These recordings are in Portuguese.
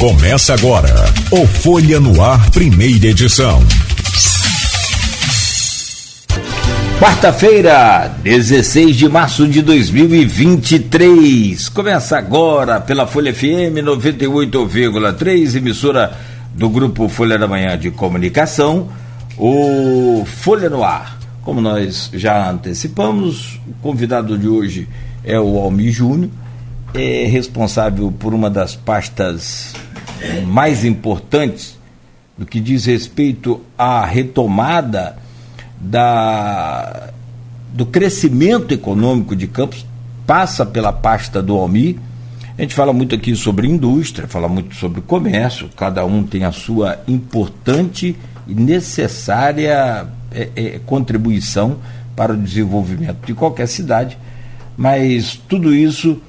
Começa agora o Folha no Ar, primeira edição. Quarta-feira, 16 de março de 2023. Começa agora pela Folha FM 98,3, emissora do Grupo Folha da Manhã de Comunicação, o Folha no Ar. Como nós já antecipamos, o convidado de hoje é o Almir Júnior, é responsável por uma das pastas mais importantes do que diz respeito à retomada do crescimento econômico de Campos. Passa pela pasta do Almir. A gente fala muito aqui sobre indústria, fala muito sobre comércio, cada um tem a sua importante e necessária contribuição para o desenvolvimento de qualquer cidade, mas tudo isso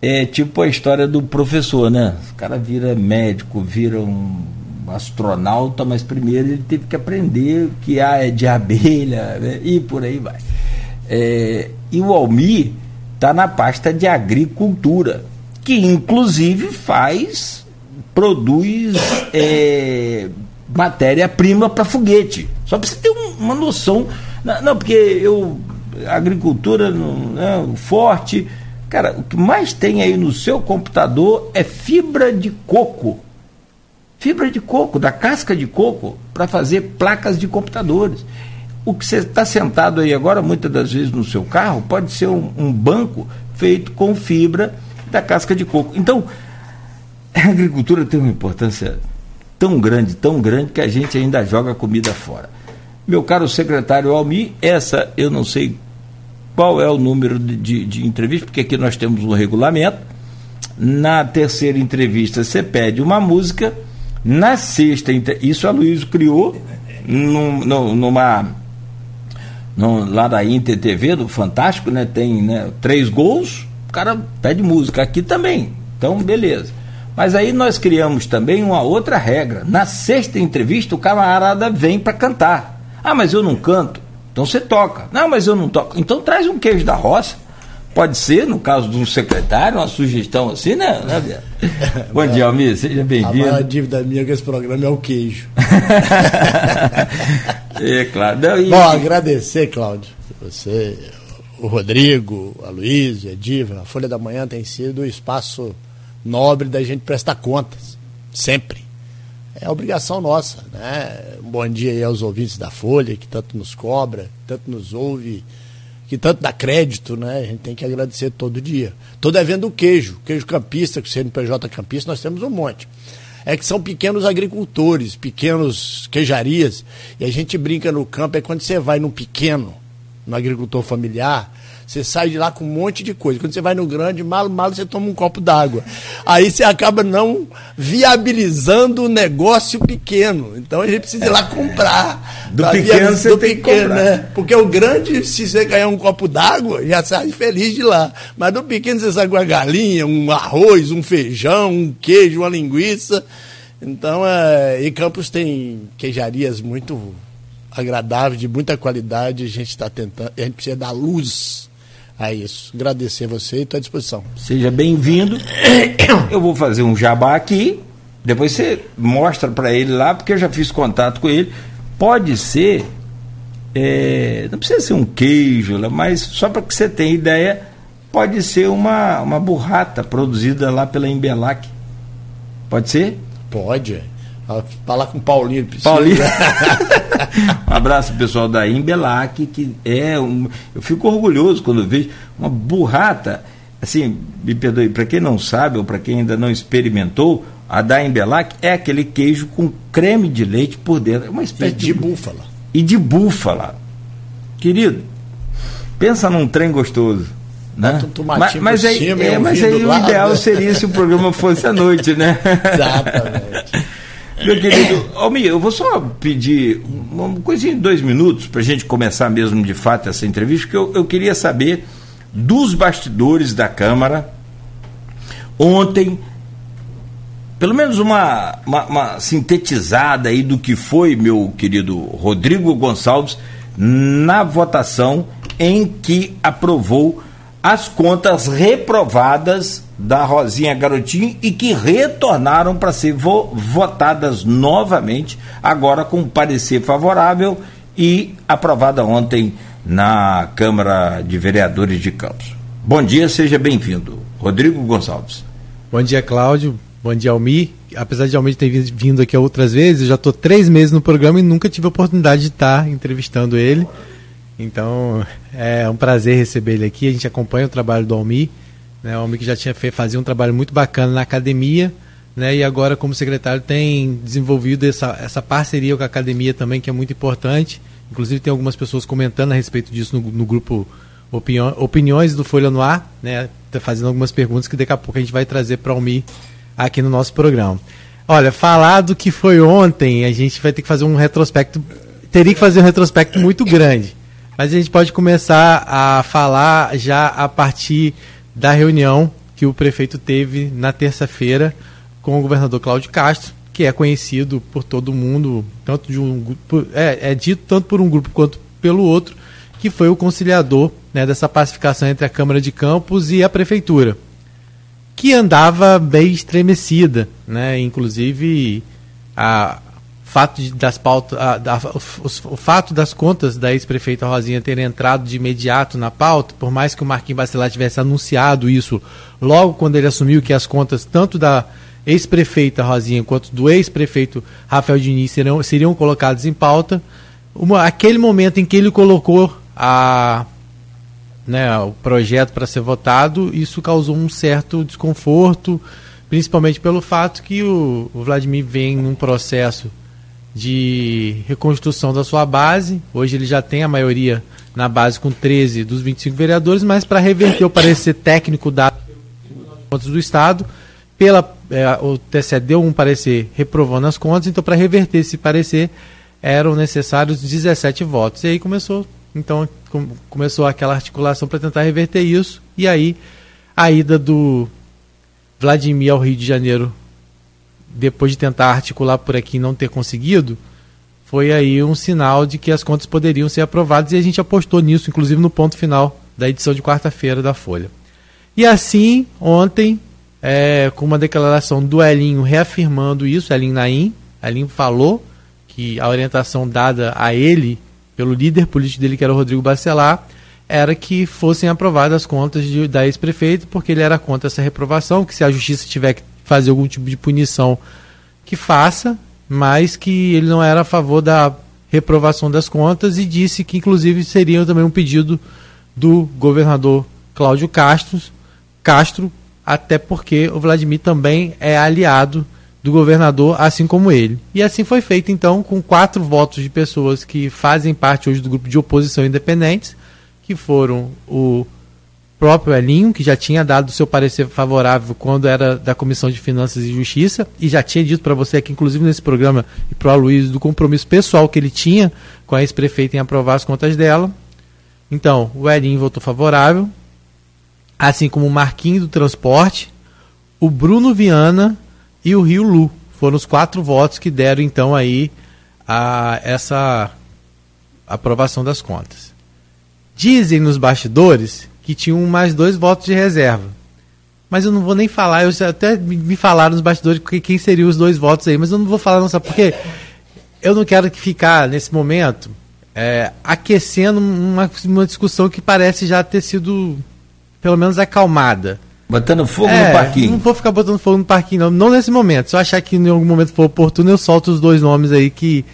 é tipo a história do professor, né? O cara vira médico, vira um astronauta, mas primeiro ele teve que aprender que A é de abelha, né? E por aí vai. E o Almir está na pasta de agricultura, que inclusive produz matéria-prima para foguete. Só para você ter uma noção. Não, porque a agricultura não é o forte. Cara, o que mais tem aí no seu computador é fibra de coco. Fibra de coco, da casca de coco, para fazer placas de computadores. O que você está sentado aí agora, muitas das vezes no seu carro, pode ser um banco feito com fibra da casca de coco. Então, a agricultura tem uma importância tão grande, que a gente ainda joga comida fora. Meu caro secretário Almir, essa eu não sei qual é o número de entrevista, porque aqui nós temos um regulamento. Na terceira entrevista você pede uma música, na sexta, isso a Luiz criou lá da Inter TV, do Fantástico, né? Tem, né, 3 gols, o cara pede música, aqui também, então beleza. Mas aí nós criamos também uma outra regra, na sexta entrevista o camarada vem para cantar. Ah, mas eu não canto. Então você toca. Não, mas eu não toco. Então traz um queijo da roça. Pode ser, no caso de um secretário, uma sugestão assim, né? Bom dia, Almir. Seja bem-vindo. A maior dívida minha com esse programa é o queijo. É, claro. Não, bom, agradecer, Cláudio. Você, o Rodrigo, a Luiz, a Diva, a Folha da Manhã tem sido o espaço nobre da gente prestar contas. Sempre. É obrigação nossa, né? Um bom dia aí aos ouvintes da Folha, que tanto nos cobra, que tanto nos ouve, que tanto dá crédito, né? A gente tem que agradecer todo dia. Estou devendo o queijo campista, que o CNPJ campista, nós temos um monte. É que são pequenos agricultores, pequenos queijarias, e a gente brinca no campo, é quando você vai num pequeno, no agricultor familiar, você sai de lá com um monte de coisa. Quando você vai no grande, mal você toma um copo d'água. Aí você acaba não viabilizando o negócio pequeno. Então a gente precisa ir lá comprar. Do pequeno você tem que comprar. Né? Porque o grande, se você ganhar um copo d'água, já sai feliz de lá. Mas do pequeno você sai com uma galinha, um arroz, um feijão, um queijo, uma linguiça. Então, e Campos tem queijarias muito agradáveis, de muita qualidade. A gente está tentando, a gente precisa dar luz a isso. Agradecer você e estou à disposição. Seja bem-vindo. Eu vou fazer um jabá aqui, depois você mostra para ele lá, porque eu já fiz contato com ele. Pode ser, não precisa ser um queijo, mas só para que você tenha ideia, pode ser uma burrata produzida lá pela Embelac. Pode ser? Pode. Falar com o Paulinho. Um abraço pessoal da Embelac, que eu fico orgulhoso quando vejo uma burrata, assim, me perdoe, para quem não sabe ou para quem ainda não experimentou, a da Embelac é aquele queijo com creme de leite por dentro, é uma espécie de búfala. E de búfala. Querido, pensa num trem gostoso. Né? Um mas aí, cima, mas aí o ideal seria se o programa fosse à noite, né? Exatamente. Meu querido Almir, eu vou só pedir uma coisinha de 2 minutos para a gente começar mesmo de fato essa entrevista, porque eu queria saber dos bastidores da Câmara. Ontem, pelo menos uma sintetizada aí do que foi, meu querido Rodrigo Gonçalves, na votação em que aprovou as contas reprovadas da Rosinha Garotinho e que retornaram para ser votadas novamente, agora com parecer favorável e aprovada ontem na Câmara de Vereadores de Campos. Bom dia, seja bem-vindo. Rodrigo Gonçalves. Bom dia, Cláudio. Bom dia, Almir. Apesar de Almir ter vindo aqui outras vezes, eu já estou 3 meses no programa e nunca tive a oportunidade de estar entrevistando ele. Então, é um prazer receber ele aqui. A gente acompanha o trabalho do Almir, né? O Almir que já fazia um trabalho muito bacana na academia, né? E agora, como secretário, tem desenvolvido essa parceria com a academia também, que é muito importante. Inclusive, tem algumas pessoas comentando a respeito disso no grupo Opiniões do Folha no Ar, né? Tá fazendo algumas perguntas que daqui a pouco a gente vai trazer para o Almir aqui no nosso programa. Olha, falar do que foi ontem, a gente vai ter que fazer um retrospecto, teria que fazer um retrospecto muito grande. Mas a gente pode começar a falar já a partir da reunião que o prefeito teve na terça-feira com o governador Cláudio Castro, que é conhecido por todo mundo, tanto de um grupo, é dito tanto por um grupo quanto pelo outro, que foi o conciliador, né, dessa pacificação entre a Câmara de Campos e a Prefeitura, que andava bem estremecida, né? Inclusive o fato das contas da ex-prefeita Rosinha terem entrado de imediato na pauta, por mais que o Marquinhos Bacelar tivesse anunciado isso logo quando ele assumiu, que as contas tanto da ex-prefeita Rosinha quanto do ex-prefeito Rafael Diniz seriam colocadas em pauta, aquele momento em que ele colocou o projeto para ser votado, isso causou um certo desconforto, principalmente pelo fato que o Vladimir vem num processo de reconstrução da sua base. Hoje ele já tem a maioria na base com 13 dos 25 vereadores, mas para reverter o parecer técnico dado pelos contas do Estado, o TCE deu um parecer reprovando as contas, então para reverter esse parecer eram necessários 17 votos. E aí começou aquela articulação para tentar reverter isso, e aí a ida do Vladimir ao Rio de Janeiro, depois de tentar articular por aqui e não ter conseguido, foi aí um sinal de que as contas poderiam ser aprovadas, e a gente apostou nisso, inclusive no ponto final da edição de quarta-feira da Folha. E assim, ontem, com uma declaração do Elinho reafirmando isso, Elinho falou que a orientação dada a ele pelo líder político dele, que era o Rodrigo Bacelar, era que fossem aprovadas as contas da ex-prefeita, porque ele era contra essa reprovação, que se a justiça tiver que fazer algum tipo de punição, que faça, mas que ele não era a favor da reprovação das contas, e disse que inclusive seria também um pedido do governador Cláudio Castro, até porque o Vladimir também é aliado do governador, assim como ele. E assim foi feito, então, com 4 votos de pessoas que fazem parte hoje do grupo de oposição independentes, que foram o próprio Elinho, que já tinha dado o seu parecer favorável quando era da Comissão de Finanças e Justiça, e já tinha dito para você aqui, inclusive nesse programa, e para o Aloysio, do compromisso pessoal que ele tinha com a ex-prefeita em aprovar as contas dela. Então, o Elinho votou favorável, assim como o Marquinhos do Transporte, o Bruno Viana e o Rio Lu. Foram os 4 votos que deram, então, aí essa aprovação das contas. Dizem nos bastidores que tinham mais 2 votos de reserva. Mas eu não vou nem falar, até me falaram nos bastidores quem seriam os 2 votos aí, mas eu não vou falar, não, sabe por quê? Eu não quero ficar, nesse momento, aquecendo uma discussão que parece já ter sido, pelo menos, acalmada. Botando fogo no parquinho. Não vou ficar botando fogo no parquinho, não nesse momento. Se eu achar que em algum momento for oportuno, eu solto os 2 nomes aí que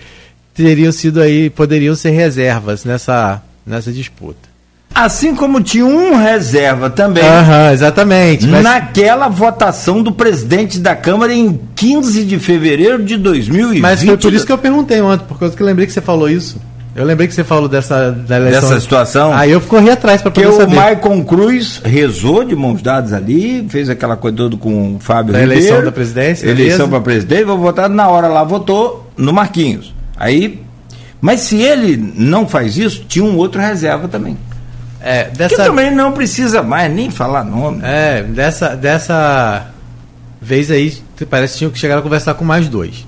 teriam sido aí, poderiam ser reservas nessa disputa. Assim como tinha um reserva também. Exatamente. Mas naquela votação do presidente da Câmara em 15 de fevereiro de 2020. Mas foi por isso que eu perguntei ontem, por causa que eu lembrei que você falou isso. Eu lembrei que você falou da eleição. Dessa situação. Aí eu corri atrás para poder saber. Porque o Maicon Cruz rezou de mãos dadas ali, fez aquela coisa toda com o Fábio Ribeiro. Eleição da presidência. Eleição para presidente, vou votar na hora lá, votou no Marquinhos. Aí, mas se ele não faz isso, tinha um outro reserva também. Que também não precisa mais nem falar nome. Dessa vez aí, parece que tinha que chegar a conversar com mais 2.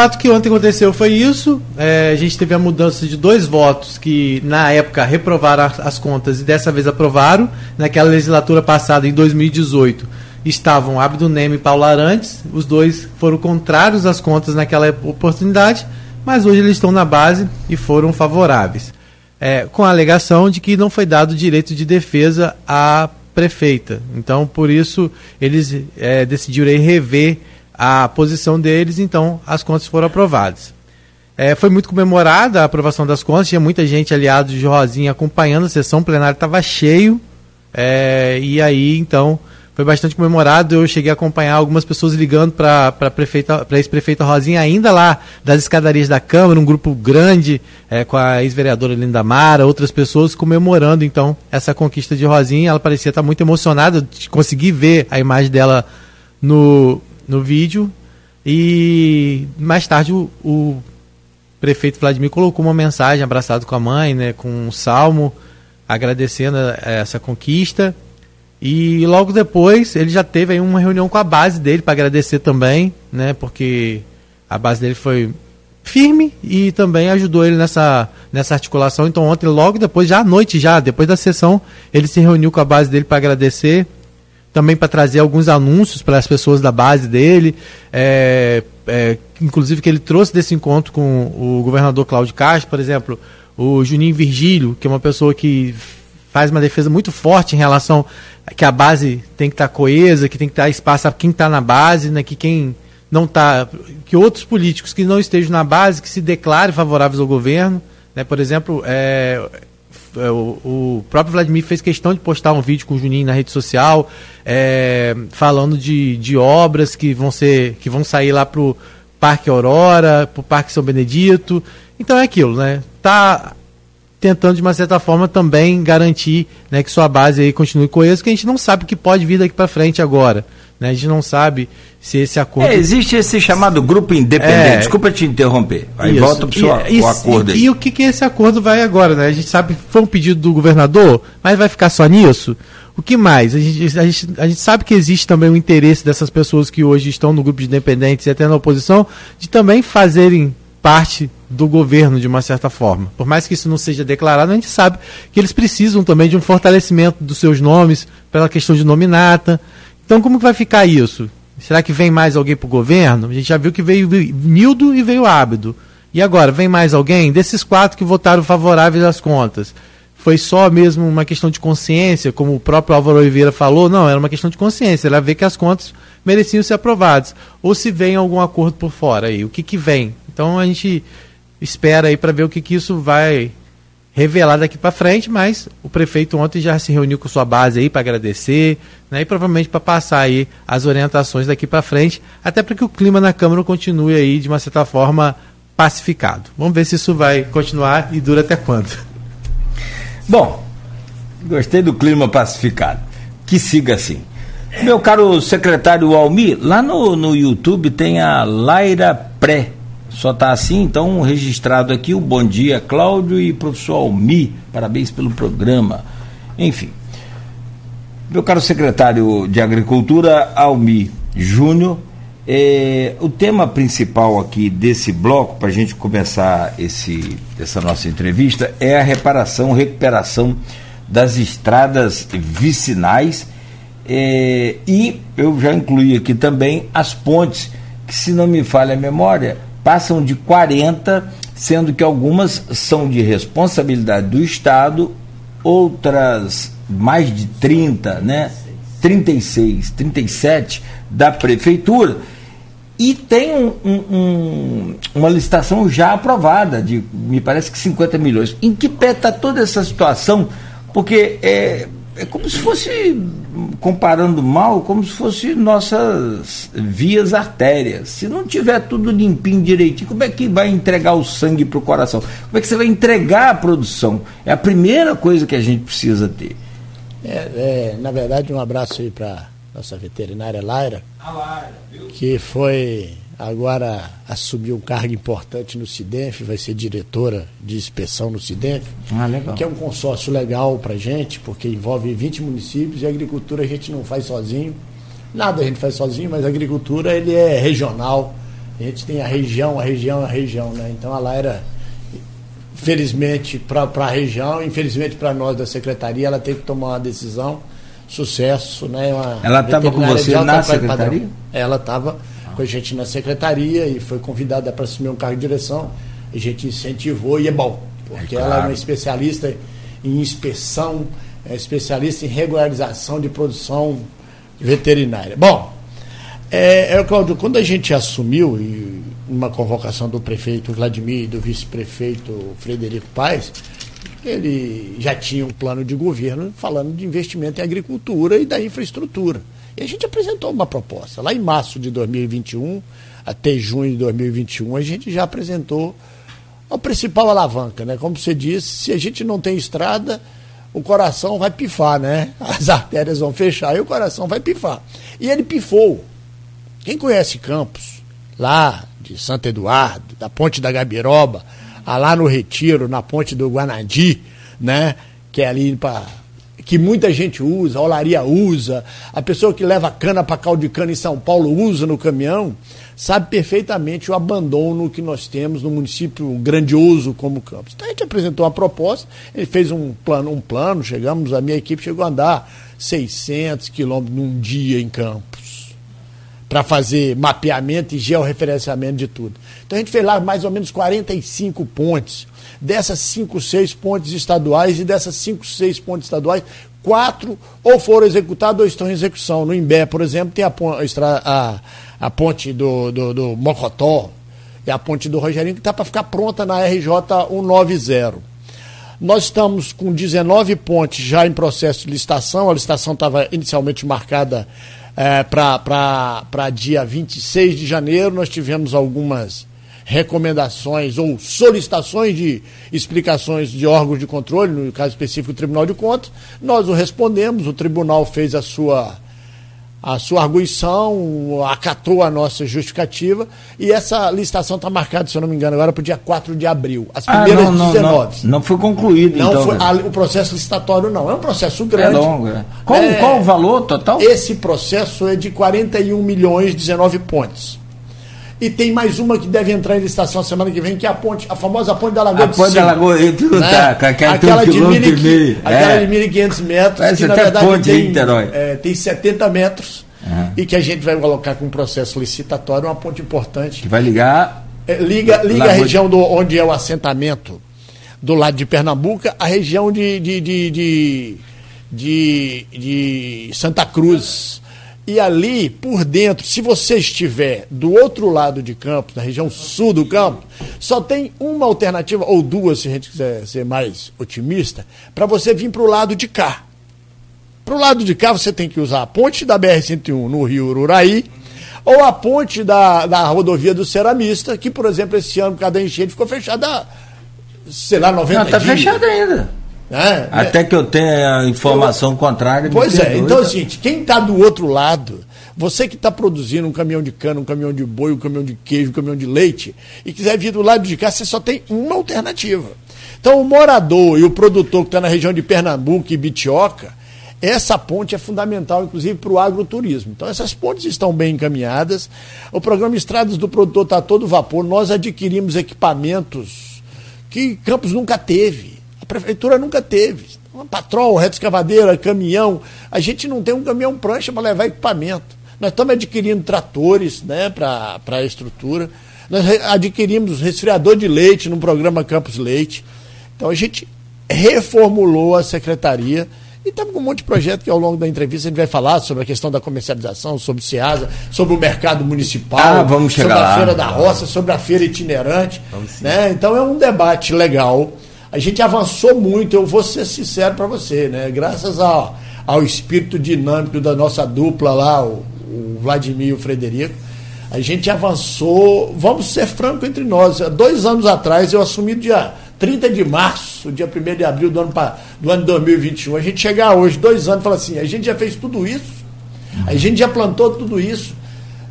fato que ontem aconteceu foi isso, a gente teve a mudança de 2 votos que na época reprovaram as contas e dessa vez aprovaram. Naquela legislatura passada, em 2018, estavam Abdo Neme e Paulo Arantes, os dois foram contrários às contas naquela oportunidade, mas hoje eles estão na base e foram favoráveis, com a alegação de que não foi dado direito de defesa à prefeita. Então, por isso, eles decidiram rever a posição deles, então as contas foram aprovadas. Foi muito comemorada a aprovação das contas, tinha muita gente aliado de Rosinha acompanhando a sessão, o plenário estava cheio, e aí então foi bastante comemorado. Eu cheguei a acompanhar algumas pessoas ligando para a ex-prefeita Rosinha, ainda lá das escadarias da Câmara, um grupo grande com a ex-vereadora Linda Mara, outras pessoas comemorando então essa conquista de Rosinha. Ela parecia estar muito emocionada, consegui ver a imagem dela no vídeo, e mais tarde o prefeito Vladimir colocou uma mensagem abraçado com a mãe, com um salmo, agradecendo essa conquista, e logo depois ele já teve aí uma reunião com a base dele para agradecer também, porque a base dele foi firme e também ajudou ele nessa articulação. Então ontem, logo depois, já à noite, já depois da sessão, ele se reuniu com a base dele para agradecer, também para trazer alguns anúncios para as pessoas da base dele, inclusive que ele trouxe desse encontro com o governador Cláudio Castro, por exemplo, o Juninho Virgílio, que é uma pessoa que faz uma defesa muito forte em relação a que a base tem que estar coesa, que tem que estar espaço para quem está na base, que quem não está, que outros políticos que não estejam na base, que se declarem favoráveis ao governo, por exemplo, o próprio Vladimir fez questão de postar um vídeo com o Juninho na rede social, falando de obras que vão sair lá para o Parque Aurora, para o Parque São Benedito. Então é aquilo, tá tentando de uma certa forma também garantir que sua base aí continue coesa, que a gente não sabe o que pode vir daqui para frente agora, a gente não sabe se esse acordo... existe esse chamado grupo independente, desculpa te interromper, aí isso. Volta para o acordo aí. E o que esse acordo vai agora, a gente sabe que foi um pedido do governador, mas vai ficar só nisso? O que mais? A gente sabe que existe também o interesse dessas pessoas que hoje estão no grupo de independentes e até na oposição, de também fazerem parte do governo de uma certa forma. Por mais que isso não seja declarado, a gente sabe que eles precisam também de um fortalecimento dos seus nomes, pela questão de nominata. Então, como que vai ficar isso? Será que vem mais alguém para o governo? A gente já viu que veio Nildo e veio Ábido. E agora, vem mais alguém? Desses 4 que votaram favoráveis às contas, foi só mesmo uma questão de consciência, como o próprio Álvaro Oliveira falou? Não, era uma questão de consciência. Era ver que as contas mereciam ser aprovadas. Ou se vem algum acordo por fora aí, o que vem? Então, a gente espera aí para ver o que isso vai revelar daqui para frente, mas o prefeito ontem já se reuniu com sua base aí para agradecer, e provavelmente para passar aí as orientações daqui para frente, até para que o clima na Câmara continue aí de uma certa forma pacificado. Vamos ver se isso vai continuar e dura até quando. Bom, gostei do clima pacificado, que siga assim. Meu caro secretário Almir, lá no YouTube tem a Laira Pré, só está assim, então registrado aqui o bom dia Cláudio e professor Almi, parabéns pelo programa. Enfim, meu caro secretário de Agricultura Almi Júnior, o tema principal aqui desse bloco, para a gente começar essa nossa entrevista, é a recuperação das estradas vicinais, e eu já incluí aqui também as pontes, que se não me falha a memória passam de 40, sendo que algumas são de responsabilidade do Estado, outras mais de 30, 36, 37 da Prefeitura, e tem uma licitação já aprovada de, me parece que 50 milhões. Em que pé está toda essa situação? Porque é como se fosse, comparando mal, como se fosse nossas vias artérias. Se não tiver tudo limpinho, direitinho, como é que vai entregar o sangue para o coração? Como é que você vai entregar a produção? É a primeira coisa que a gente precisa ter. Na verdade, um abraço aí para nossa veterinária Laira, que foi agora assumiu um cargo importante no SIDENF, vai ser diretora de inspeção no SIDENF, que é um consórcio legal para a gente, porque envolve 20 municípios, e a agricultura a gente não faz sozinho, nada a gente faz sozinho, mas a agricultura ele é regional, A gente tem a região, né? Então ela era, felizmente para a região, infelizmente para nós da secretaria, ela teve que tomar uma decisão, sucesso, né? Ela estava com você na secretaria? Padrão. Ela estava com a gente na secretaria e foi convidada para assumir um cargo de direção. A gente incentivou e é bom, porque é claro. Ela é uma especialista em inspeção, é especialista em regularização de produção veterinária. Bom, Cláudio, quando a gente assumiu, e uma convocação do prefeito Vladimir e do vice-prefeito Frederico Paes, ele já tinha um plano de governo falando de investimento em agricultura e da infraestrutura. E a gente apresentou uma proposta. Lá em março de 2021, até junho de 2021, a gente já apresentou a principal alavanca, né? Como você disse, se a gente não tem estrada, o coração vai pifar, né? As artérias vão fechar e o coração vai pifar. E ele pifou. Quem conhece Campos, lá de Santo Eduardo, da Ponte da Gabiroba, lá no Retiro, na Ponte do Guanadi, né? Que é ali para... que muita gente usa, a olaria usa, a pessoa que leva cana para caldo de cana em São Paulo usa no caminhão, sabe perfeitamente o abandono que nós temos no município grandioso como Campos. Então a gente apresentou uma proposta, ele fez um plano, chegamos, a minha equipe chegou a andar 600 quilômetros num dia em Campos, para fazer mapeamento e georreferenciamento de tudo. Então a gente fez lá mais ou menos 45 pontes. Dessas 5, 6 pontes estaduais, 4 ou foram executadas ou estão em execução. No Imbé, por exemplo, tem a ponte do Mocotó e a ponte do Rogerinho, que está para ficar pronta na RJ 190. Nós estamos com 19 pontes já em processo de licitação. A licitação estava inicialmente marcada para dia 26 de janeiro. Nós tivemos algumas recomendações ou solicitações de explicações de órgãos de controle, no caso específico o Tribunal de Contas, nós o respondemos, o Tribunal fez a sua arguição, acatou a nossa justificativa e essa licitação está marcada, se eu não me engano, agora para o dia 4 de abril, as primeiras 19. Não foi concluído, não então. O processo licitatório não, é um processo grande. É longo, é. Qual o valor total? Esse processo é de 41 milhões, 19 pontos. E tem mais uma que deve entrar em licitação semana que vem, que é a famosa ponte da Lagoa de Cima. A ponte da Lagoa, aquela de 1.500 metros, parece que na verdade ponte tem 70 metros, e que a gente vai colocar com um processo licitatório, uma ponte importante. Que vai ligar... Liga a região onde é o assentamento, do lado de Pernambuco, a região de Santa Cruz. E ali, por dentro, se você estiver do outro lado de Campos, na região sul do Campos, só tem uma alternativa, ou duas, se a gente quiser ser mais otimista, para você vir para o lado de cá. Para o lado de cá, você tem que usar a ponte da BR-101 no Rio Ururaí, ou a ponte da rodovia do Ceramista, que, por exemplo, esse ano, por causa da enchente, ficou fechada, 90 dias. Não, está fechada ainda. Até que eu tenha informação contrária. Pois é, então assim, quem está do outro lado, você que está produzindo um caminhão de cana, um caminhão de boi, um caminhão de queijo, um caminhão de leite, e quiser vir do lado de cá, você só tem uma alternativa. Então o morador e o produtor que está na região de Pernambuco e Bitioca, essa ponte é fundamental, inclusive, para o agroturismo. Então, essas pontes estão bem encaminhadas. O programa Estradas do Produtor está todo vapor. Nós adquirimos equipamentos que Campos nunca teve. A prefeitura nunca teve. Uma patrol, retroescavadeira, caminhão. A gente não tem um caminhão prancha para levar equipamento. Nós estamos adquirindo tratores, né, para a estrutura. Nós adquirimos resfriador de leite no programa Campos Leite. Então a gente reformulou a secretaria e estamos com um monte de projeto que ao longo da entrevista a gente vai falar sobre a questão da comercialização, sobre o SEASA, sobre o mercado municipal, vamos chegar sobre a Feira da Roça, sobre a feira itinerante. Né? Então é um debate legal. A gente avançou muito, eu vou ser sincero para você, né? Graças ao espírito dinâmico da nossa dupla lá, o Vladimir e o Frederico, a gente avançou, vamos ser franco entre nós, há 2 anos atrás eu assumi dia 30 de março, dia 1º de abril do ano 2021, a gente chegar hoje, 2 anos, e falar assim, a gente já fez tudo isso, a gente já plantou tudo isso,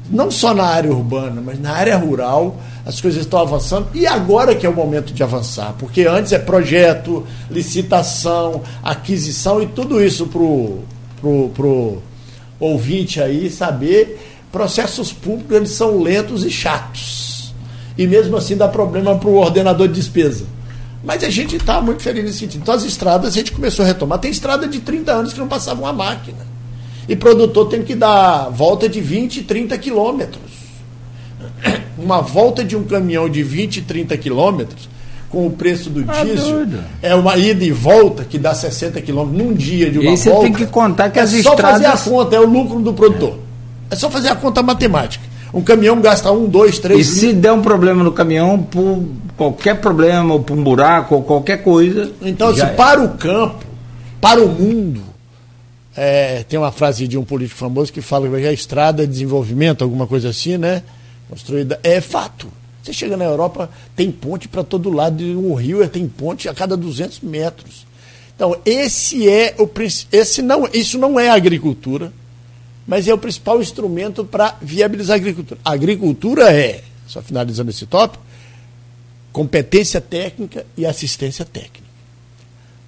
não só na área urbana, mas na área rural, as coisas estão avançando e agora que é o momento de avançar, porque antes é projeto, licitação, aquisição e tudo isso pro ouvinte aí saber Processos públicos, eles são lentos e chatos. E mesmo assim dá problema para o ordenador de despesa. Mas a gente está muito feliz nesse sentido. Então as estradas a gente começou a retomar. Tem estrada de 30 anos que não passava uma máquina. E produtor tem que dar volta de 20, 30 quilômetros. Uma volta de um caminhão de 20, 30 quilômetros, com o preço do diesel, doido. É uma ida e volta que dá 60 quilômetros num dia de uma volta. E você tem que contar que as estradas... É só fazer a conta, é o lucro do produtor. É só fazer a conta matemática. Um caminhão gasta 1, 2, 3... E se der um problema no caminhão, por qualquer problema, ou por um buraco, ou qualquer coisa... Então, assim, para o campo, para o mundo... tem uma frase de um político famoso que fala que a estrada é desenvolvimento, alguma coisa assim, né? Construída. É fato. Você chega na Europa, tem ponte para todo lado, e o rio tem ponte a cada 200 metros. Então, isso não é agricultura, mas é o principal instrumento para viabilizar a agricultura. A agricultura é, só finalizando esse tópico, competência técnica e assistência técnica.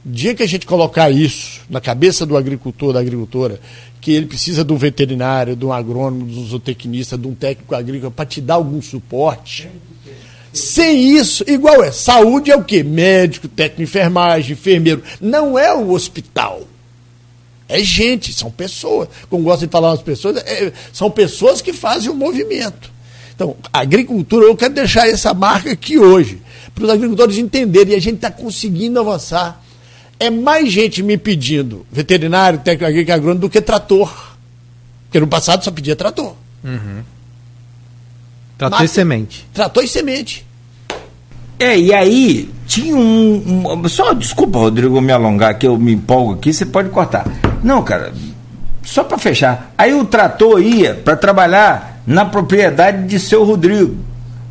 O dia que a gente colocar isso na cabeça do agricultor, da agricultora, que ele precisa de um veterinário, de um agrônomo, de um zootecnista, de um técnico agrícola para te dar algum suporte, sem isso, igual é, saúde é o quê? Médico, técnico, enfermagem, enfermeiro, não é o hospital. É gente, são pessoas, como gosto de falar nas pessoas, são pessoas que fazem o movimento. Então, a agricultura, eu quero deixar essa marca aqui hoje, para os agricultores entenderem, e a gente está conseguindo avançar. É mais gente me pedindo veterinário, técnico agrícola, agrônomo, do que trator. Porque no passado só pedia trator. Uhum. Trator e semente. Trator e semente. E aí tinha só, desculpa, Rodrigo, me alongar, que eu me empolgo aqui, você pode cortar. Não, cara, só para fechar. Aí o trator ia para trabalhar na propriedade de seu Rodrigo.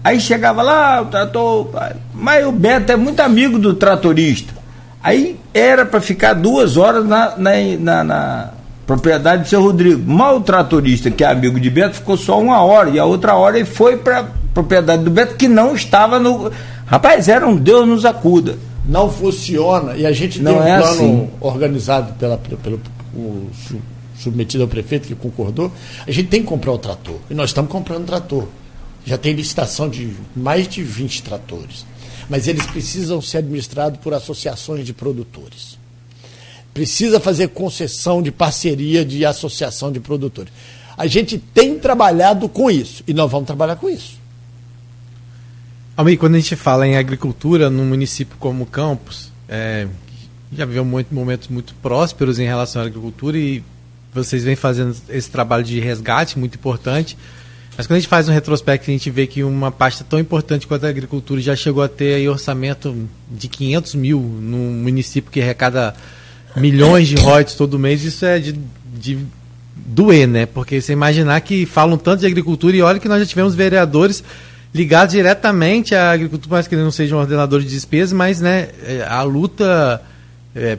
Aí chegava lá, o trator... Mas o Beto é muito amigo do tratorista. Aí era para ficar 2 horas na propriedade do seu Rodrigo. Mal o tratorista, que é amigo de Beto, ficou só 1 hora. E a outra hora ele foi para a propriedade do Beto, que não estava no... Rapaz, era um Deus nos acuda. Não funciona. E a gente não tem um plano assim, organizado pelo submetido ao prefeito, que concordou. A gente tem que comprar o trator. E nós estamos comprando o trator. Já tem licitação de mais de 20 tratores. Mas eles precisam ser administrados por associações de produtores. Precisa fazer concessão de parceria de associação de produtores. A gente tem trabalhado com isso e nós vamos trabalhar com isso. Almir, quando a gente fala em agricultura num município como Campos, já viveu momentos muito prósperos em relação à agricultura e vocês vêm fazendo esse trabalho de resgate muito importante. Mas quando a gente faz um retrospecto, a gente vê que uma pasta tão importante quanto a agricultura já chegou a ter aí orçamento de 500 mil num município que arrecada milhões de royalties todo mês. Isso é de doer, né? Porque você imaginar que falam tanto de agricultura e olha que nós já tivemos vereadores ligados diretamente à agricultura, mais que ele não seja um ordenador de despesas, mas né, a luta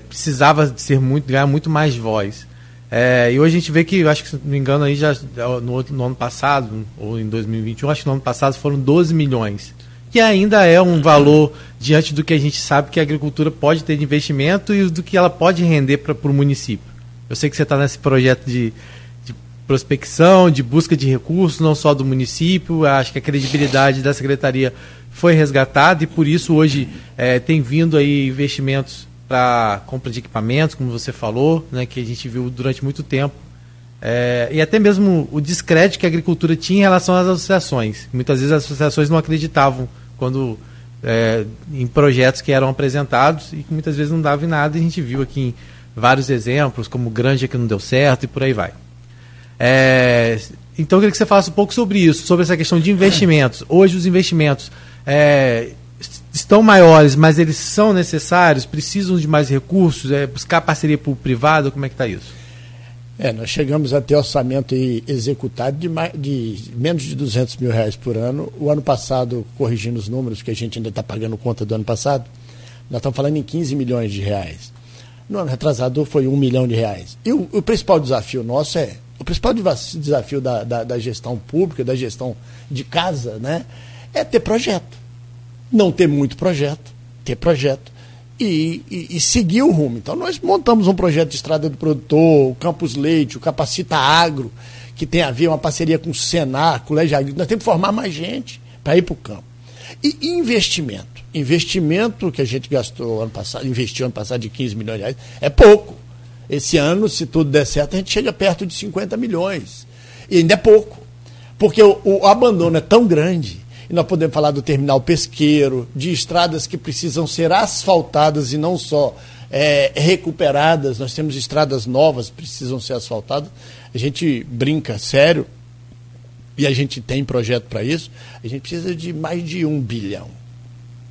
precisava ser ganhar muito mais voz. E hoje a gente vê que, acho que se não me engano, aí já no ano passado, ou em 2021, acho que no ano passado foram 12 milhões. Que ainda é um valor diante do que a gente sabe que a agricultura pode ter de investimento e do que ela pode render para o município. Eu sei que você está nesse projeto de prospecção, de busca de recursos, não só do município, acho que a credibilidade da secretaria foi resgatada e por isso hoje tem vindo aí investimentos para compra de equipamentos, como você falou, né, que a gente viu durante muito tempo, e até mesmo o descrédito que a agricultura tinha em relação às associações. Muitas vezes as associações não acreditavam quando, em projetos que eram apresentados e que muitas vezes não davam em nada, e a gente viu aqui em vários exemplos, como Granja que não deu certo e por aí vai. Então eu queria que você falasse um pouco sobre isso, sobre essa questão de investimentos. Hoje os investimentos... estão maiores, mas eles são necessários, precisam de mais recursos, buscar parceria público-privada, como é que está isso? Nós chegamos a ter orçamento executado de menos de 200 mil reais por ano. O ano passado, corrigindo os números, que a gente ainda está pagando conta do ano passado, nós estamos falando em 15 milhões de reais. No ano retrasado foi 1 milhão de reais. E o principal desafio nosso o principal desafio da gestão pública, da gestão de casa, né, é ter projeto. Não ter muito projeto, ter projeto e seguir o rumo. Então, nós montamos um projeto de estrada do produtor, o Campos Leite, o Capacita Agro, que tem a ver uma parceria com o Senar, com o Colégio Agrícola. Nós temos que formar mais gente para ir para o campo. E investimento. Investimento que a gente gastou ano passado, investiu ano passado de 15 milhões de reais, é pouco. Esse ano, se tudo der certo, a gente chega perto de 50 milhões. E ainda é pouco. Porque o abandono é tão grande, e nós podemos falar do terminal pesqueiro, de estradas que precisam ser asfaltadas e não só recuperadas. Nós temos estradas novas que precisam ser asfaltadas. A gente brinca sério, e a gente tem projeto para isso. A gente precisa de mais de 1 bilhão.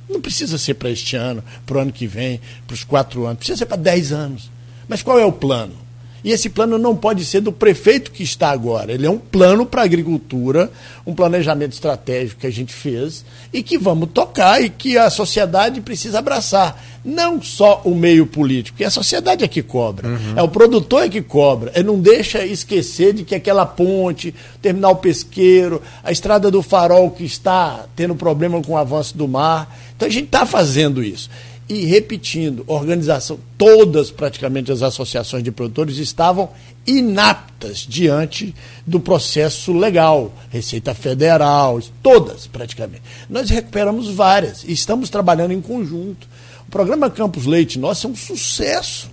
Não precisa ser para este ano, para o ano que vem, para os 4 anos. Precisa ser para 10 anos. Mas qual é o plano? E esse plano não pode ser do prefeito que está agora. Ele é um plano para a agricultura, um planejamento estratégico que a gente fez e que vamos tocar e que a sociedade precisa abraçar. Não só o meio político, que a sociedade é que cobra, é o produtor é que cobra, é não deixa esquecer de que aquela ponte, o terminal pesqueiro, a estrada do Farol que está tendo problema com o avanço do mar. Então a gente está fazendo isso. E repetindo, organização, todas praticamente as associações de produtores estavam inaptas diante do processo legal, Receita Federal, todas praticamente. Nós recuperamos várias e estamos trabalhando em conjunto. O programa Campos Leite nosso é um sucesso.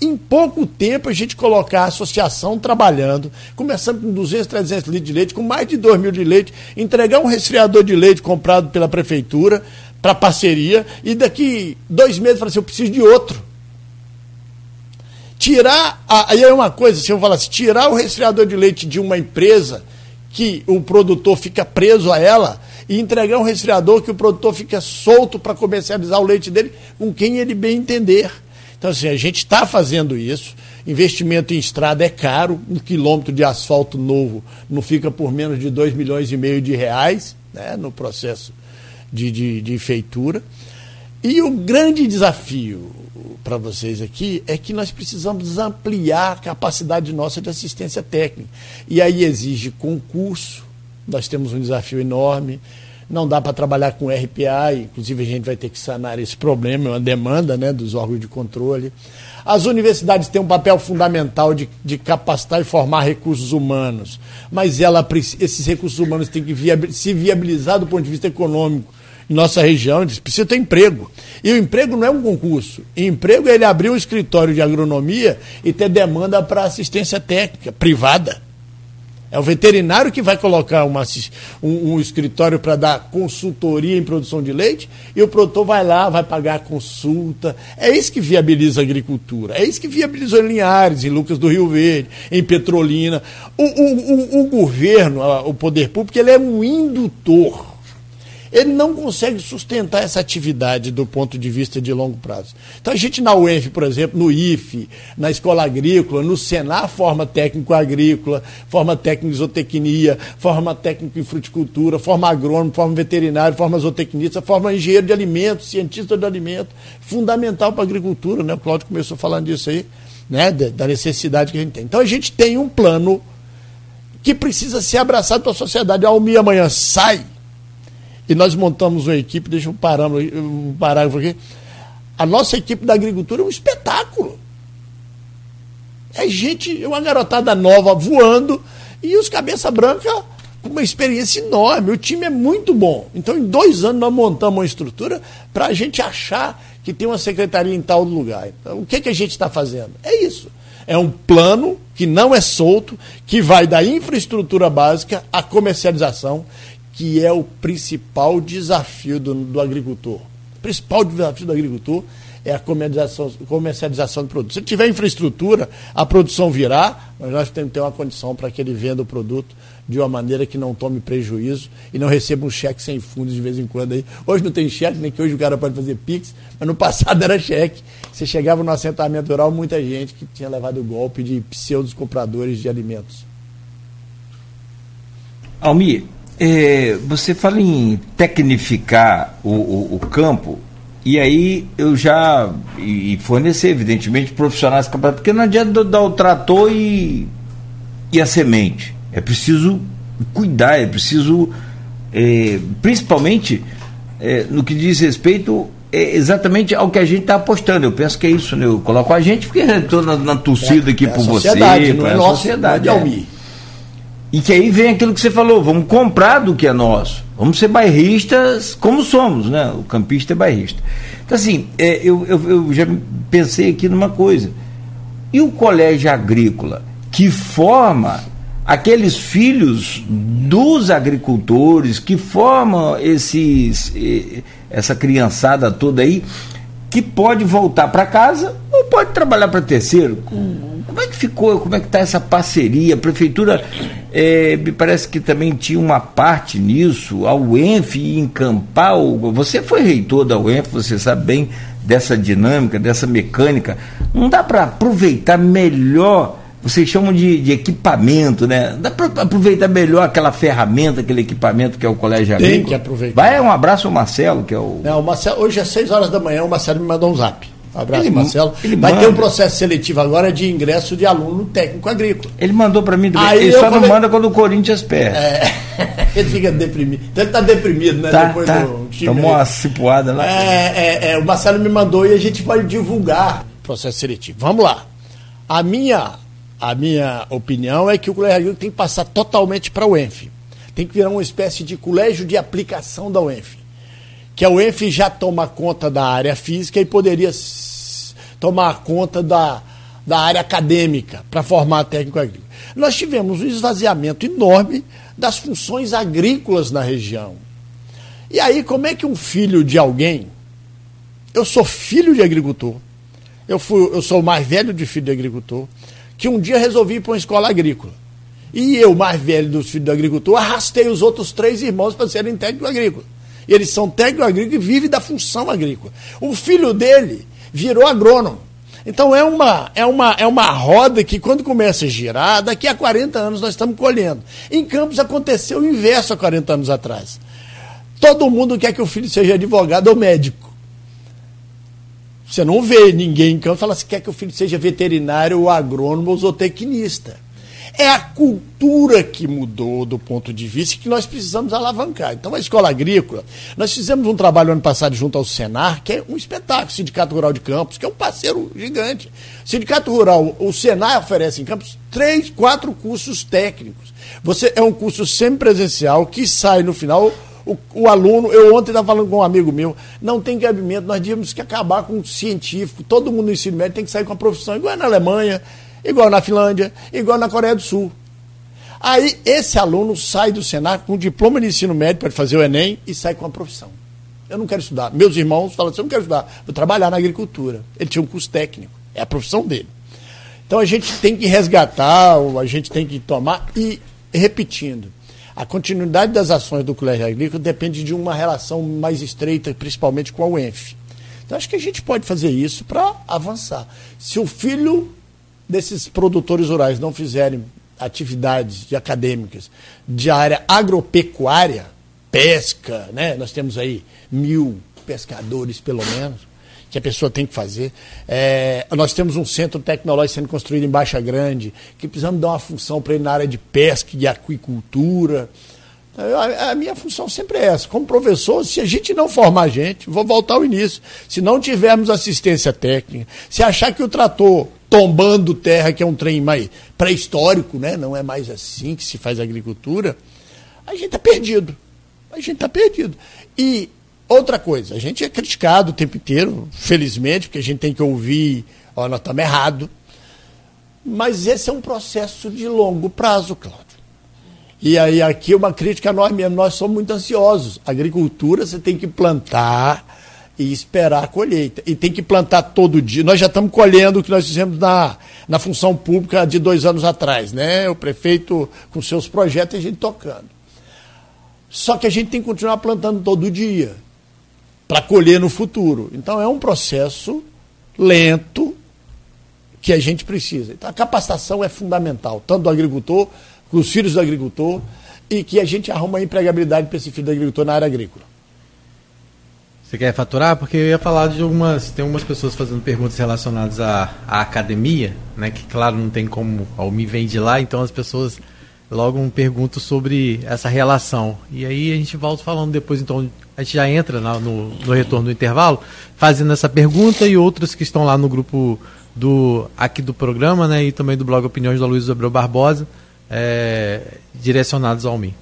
Em pouco tempo a gente colocar a associação trabalhando, começando com 200, 300 litros de leite, com mais de 2 mil de leite, entregar um resfriador de leite comprado pela prefeitura, para parceria, e daqui 2 meses falar assim, eu preciso de outro. Tirar, aí é uma coisa, se eu falar assim, tirar o resfriador de leite de uma empresa que o produtor fica preso a ela e entregar um resfriador que o produtor fica solto para comercializar o leite dele com quem ele bem entender. Então, assim, a gente está fazendo isso. Investimento em estrada é caro, 1 quilômetro de asfalto novo não fica por menos de 2,5 milhões de reais, né, no processo de feitura. E o grande desafio para vocês aqui é que nós precisamos ampliar a capacidade nossa de assistência técnica. E aí exige concurso, nós temos um desafio enorme, não dá para trabalhar com RPA, inclusive a gente vai ter que sanar esse problema, é uma demanda, né, dos órgãos de controle. As universidades têm um papel fundamental de capacitar e formar recursos humanos, mas esses recursos humanos têm que se viabilizar do ponto de vista econômico. Em nossa região, eles precisam ter emprego. E o emprego não é um concurso. E emprego é ele abrir um escritório de agronomia e ter demanda para assistência técnica privada. É o veterinário que vai colocar um escritório para dar consultoria em produção de leite e o produtor vai lá, vai pagar a consulta. É isso que viabiliza a agricultura. É isso que viabilizou em Linhares, em Lucas do Rio Verde, em Petrolina. O governo, o poder público, ele é um indutor. Ele não consegue sustentar essa atividade do ponto de vista de longo prazo. Então, a gente na UENF, por exemplo, no IFE, na Escola Agrícola, no Senar, forma técnico agrícola, forma técnico em zootecnia, forma técnico em fruticultura, forma agrônomo, forma veterinário, forma zootecnista, forma engenheiro de alimentos, cientista de alimentos, fundamental para a agricultura, né? O Cláudio começou falando disso aí, né? Da necessidade que a gente tem. Então, a gente tem um plano que precisa ser abraçado pela sociedade. A Almi amanhã sai. E nós montamos uma equipe, deixa eu parar um parágrafo aqui. A nossa equipe da agricultura é um espetáculo. É gente, uma garotada nova voando e os cabeça branca com uma experiência enorme. O time é muito bom. Então, em 2 anos, nós montamos uma estrutura para a gente achar que tem uma secretaria em tal lugar. Então, o que a gente está fazendo? É isso. É um plano que não é solto, que vai da infraestrutura básica à comercialização, que é o principal desafio do agricultor. O principal desafio do agricultor é a comercialização do produto. Se tiver infraestrutura, a produção virá, mas nós temos que ter uma condição para que ele venda o produto de uma maneira que não tome prejuízo e não receba um cheque sem fundos de vez em quando. Aí. Hoje não tem cheque, nem que hoje o cara pode fazer Pix, mas no passado era cheque. Você chegava no assentamento rural, muita gente que tinha levado o golpe de pseudos compradores de alimentos. Almir, você fala em tecnificar o campo e aí eu já fornecer, evidentemente, profissionais capazes, porque não adianta dar o trator e a semente, é preciso cuidar, é preciso principalmente no que diz respeito exatamente ao que a gente está apostando. Eu penso que é isso, né? Eu coloco a gente porque estou na torcida aqui por você, para a sociedade, E que aí vem aquilo que você falou, vamos comprar do que é nosso, vamos ser bairristas como somos, né? O campista é bairrista. Então assim, eu já pensei aqui numa coisa, e o colégio agrícola que forma aqueles filhos dos agricultores, que formam essa criançada toda aí, que pode voltar para casa ou pode trabalhar para terceiro. Como é que ficou, como é que está essa parceria? A prefeitura, me parece que também tinha uma parte nisso, a UENF e encampar. Você foi reitor da UENF, você sabe bem dessa dinâmica, dessa mecânica. Não dá para aproveitar melhor, vocês chamam de equipamento, né? Dá para aproveitar melhor aquela ferramenta, aquele equipamento que é o Colégio Agrícola? Tem que aproveitar. Vai, um abraço ao Marcelo, que é o... Não, o Marcelo, hoje às 6 horas da manhã, o Marcelo me mandou um zap. Um abraço, Marcelo. Vai ter um processo seletivo agora de ingresso de aluno técnico agrícola. Ele mandou para mim, ele só não manda quando o Corinthians perde. Ele fica deprimido. Então ele está deprimido, né? Tá, depois tá. Do time. Tomou uma cipuada lá. O Marcelo me mandou e a gente vai divulgar o processo seletivo. Vamos lá. A minha opinião é que o colégio agrícola tem que passar totalmente para a UENF. Tem que virar uma espécie de colégio de aplicação da UENF. Que a UENF já toma conta da área física e poderia tomar conta da área acadêmica para formar técnico agrícola. Nós tivemos um esvaziamento enorme das funções agrícolas na região. E aí, como é que um filho de alguém... Eu sou filho de agricultor. Eu sou o mais velho de filho de agricultor. Que um dia resolvi ir para uma escola agrícola. E eu, mais velho dos filhos do agricultor, arrastei os outros 3 irmãos para serem técnico agrícola. Eles são técnico agrícola e vivem da função agrícola. O filho dele virou agrônomo. Então é uma roda que, quando começa a girar, daqui a 40 anos nós estamos colhendo. Em Campos aconteceu o inverso há 40 anos atrás. Todo mundo quer que o filho seja advogado ou médico. Você não vê ninguém em campo falar se quer que o filho seja veterinário ou agrônomo ou zootecnista. É a cultura que mudou do ponto de vista que nós precisamos alavancar. Então, a escola agrícola, nós fizemos um trabalho ano passado junto ao Senar, que é um espetáculo, Sindicato Rural de Campos, que é um parceiro gigante. Sindicato Rural, o Senar oferece em Campos 3, 4 cursos técnicos. É um curso semipresencial que sai no final... O aluno, eu ontem estava falando com um amigo meu, não tem cabimento, nós tínhamos que acabar com o científico, todo mundo no ensino médio tem que sair com a profissão, igual na Alemanha, igual na Finlândia, igual na Coreia do Sul. Aí esse aluno sai do Senar com um diploma de ensino médio para fazer o Enem e sai com a profissão. Eu não quero estudar. Meus irmãos falam assim, eu não quero estudar, vou trabalhar na agricultura. Ele tinha um curso técnico, é a profissão dele. Então a gente tem que resgatar, a gente tem que tomar e repetindo. A continuidade das ações do Colégio Agrícola depende de uma relação mais estreita, principalmente com a UENF. Então, acho que a gente pode fazer isso para avançar. Se o filho desses produtores rurais não fizerem atividades acadêmicas de área agropecuária, pesca, né? Nós temos aí 1000 pescadores, pelo menos, que a pessoa tem que fazer. Nós temos um centro tecnológico sendo construído em Baixa Grande, que precisamos dar uma função para ele na área de pesca e de aquicultura. A minha função sempre é essa. Como professor, se a gente não formar a gente, vou voltar ao início, se não tivermos assistência técnica, se achar que o trator tombando terra, que é um trem mais pré-histórico, né? Não é mais assim que se faz agricultura, a gente está perdido. A gente está perdido. E outra coisa, a gente é criticado o tempo inteiro, felizmente, porque a gente tem que ouvir, nós estamos errados. Mas esse é um processo de longo prazo, Cláudio. E aí aqui uma crítica a nós mesmos, nós somos muito ansiosos. Agricultura você tem que plantar e esperar a colheita. E tem que plantar todo dia. Nós já estamos colhendo o que nós fizemos na função pública de 2 anos atrás, né? O prefeito com seus projetos e a gente tocando. Só que a gente tem que continuar plantando todo dia para colher no futuro. Então é um processo lento que a gente precisa. Então a capacitação é fundamental, tanto do agricultor, dos filhos do agricultor, e que a gente arruma a empregabilidade para esse filho do agricultor na área agrícola. Você quer faturar? Porque eu ia falar de tem umas pessoas fazendo perguntas relacionadas à academia, né? Que claro, não tem como, me vem de lá, então as pessoas logo perguntam sobre essa relação. E aí a gente volta falando depois, então a gente já entra no retorno do intervalo, fazendo essa pergunta e outros que estão lá no grupo aqui do programa, né, e também do blog Opiniões da Luiz Gabriel Barbosa, direcionados ao mim.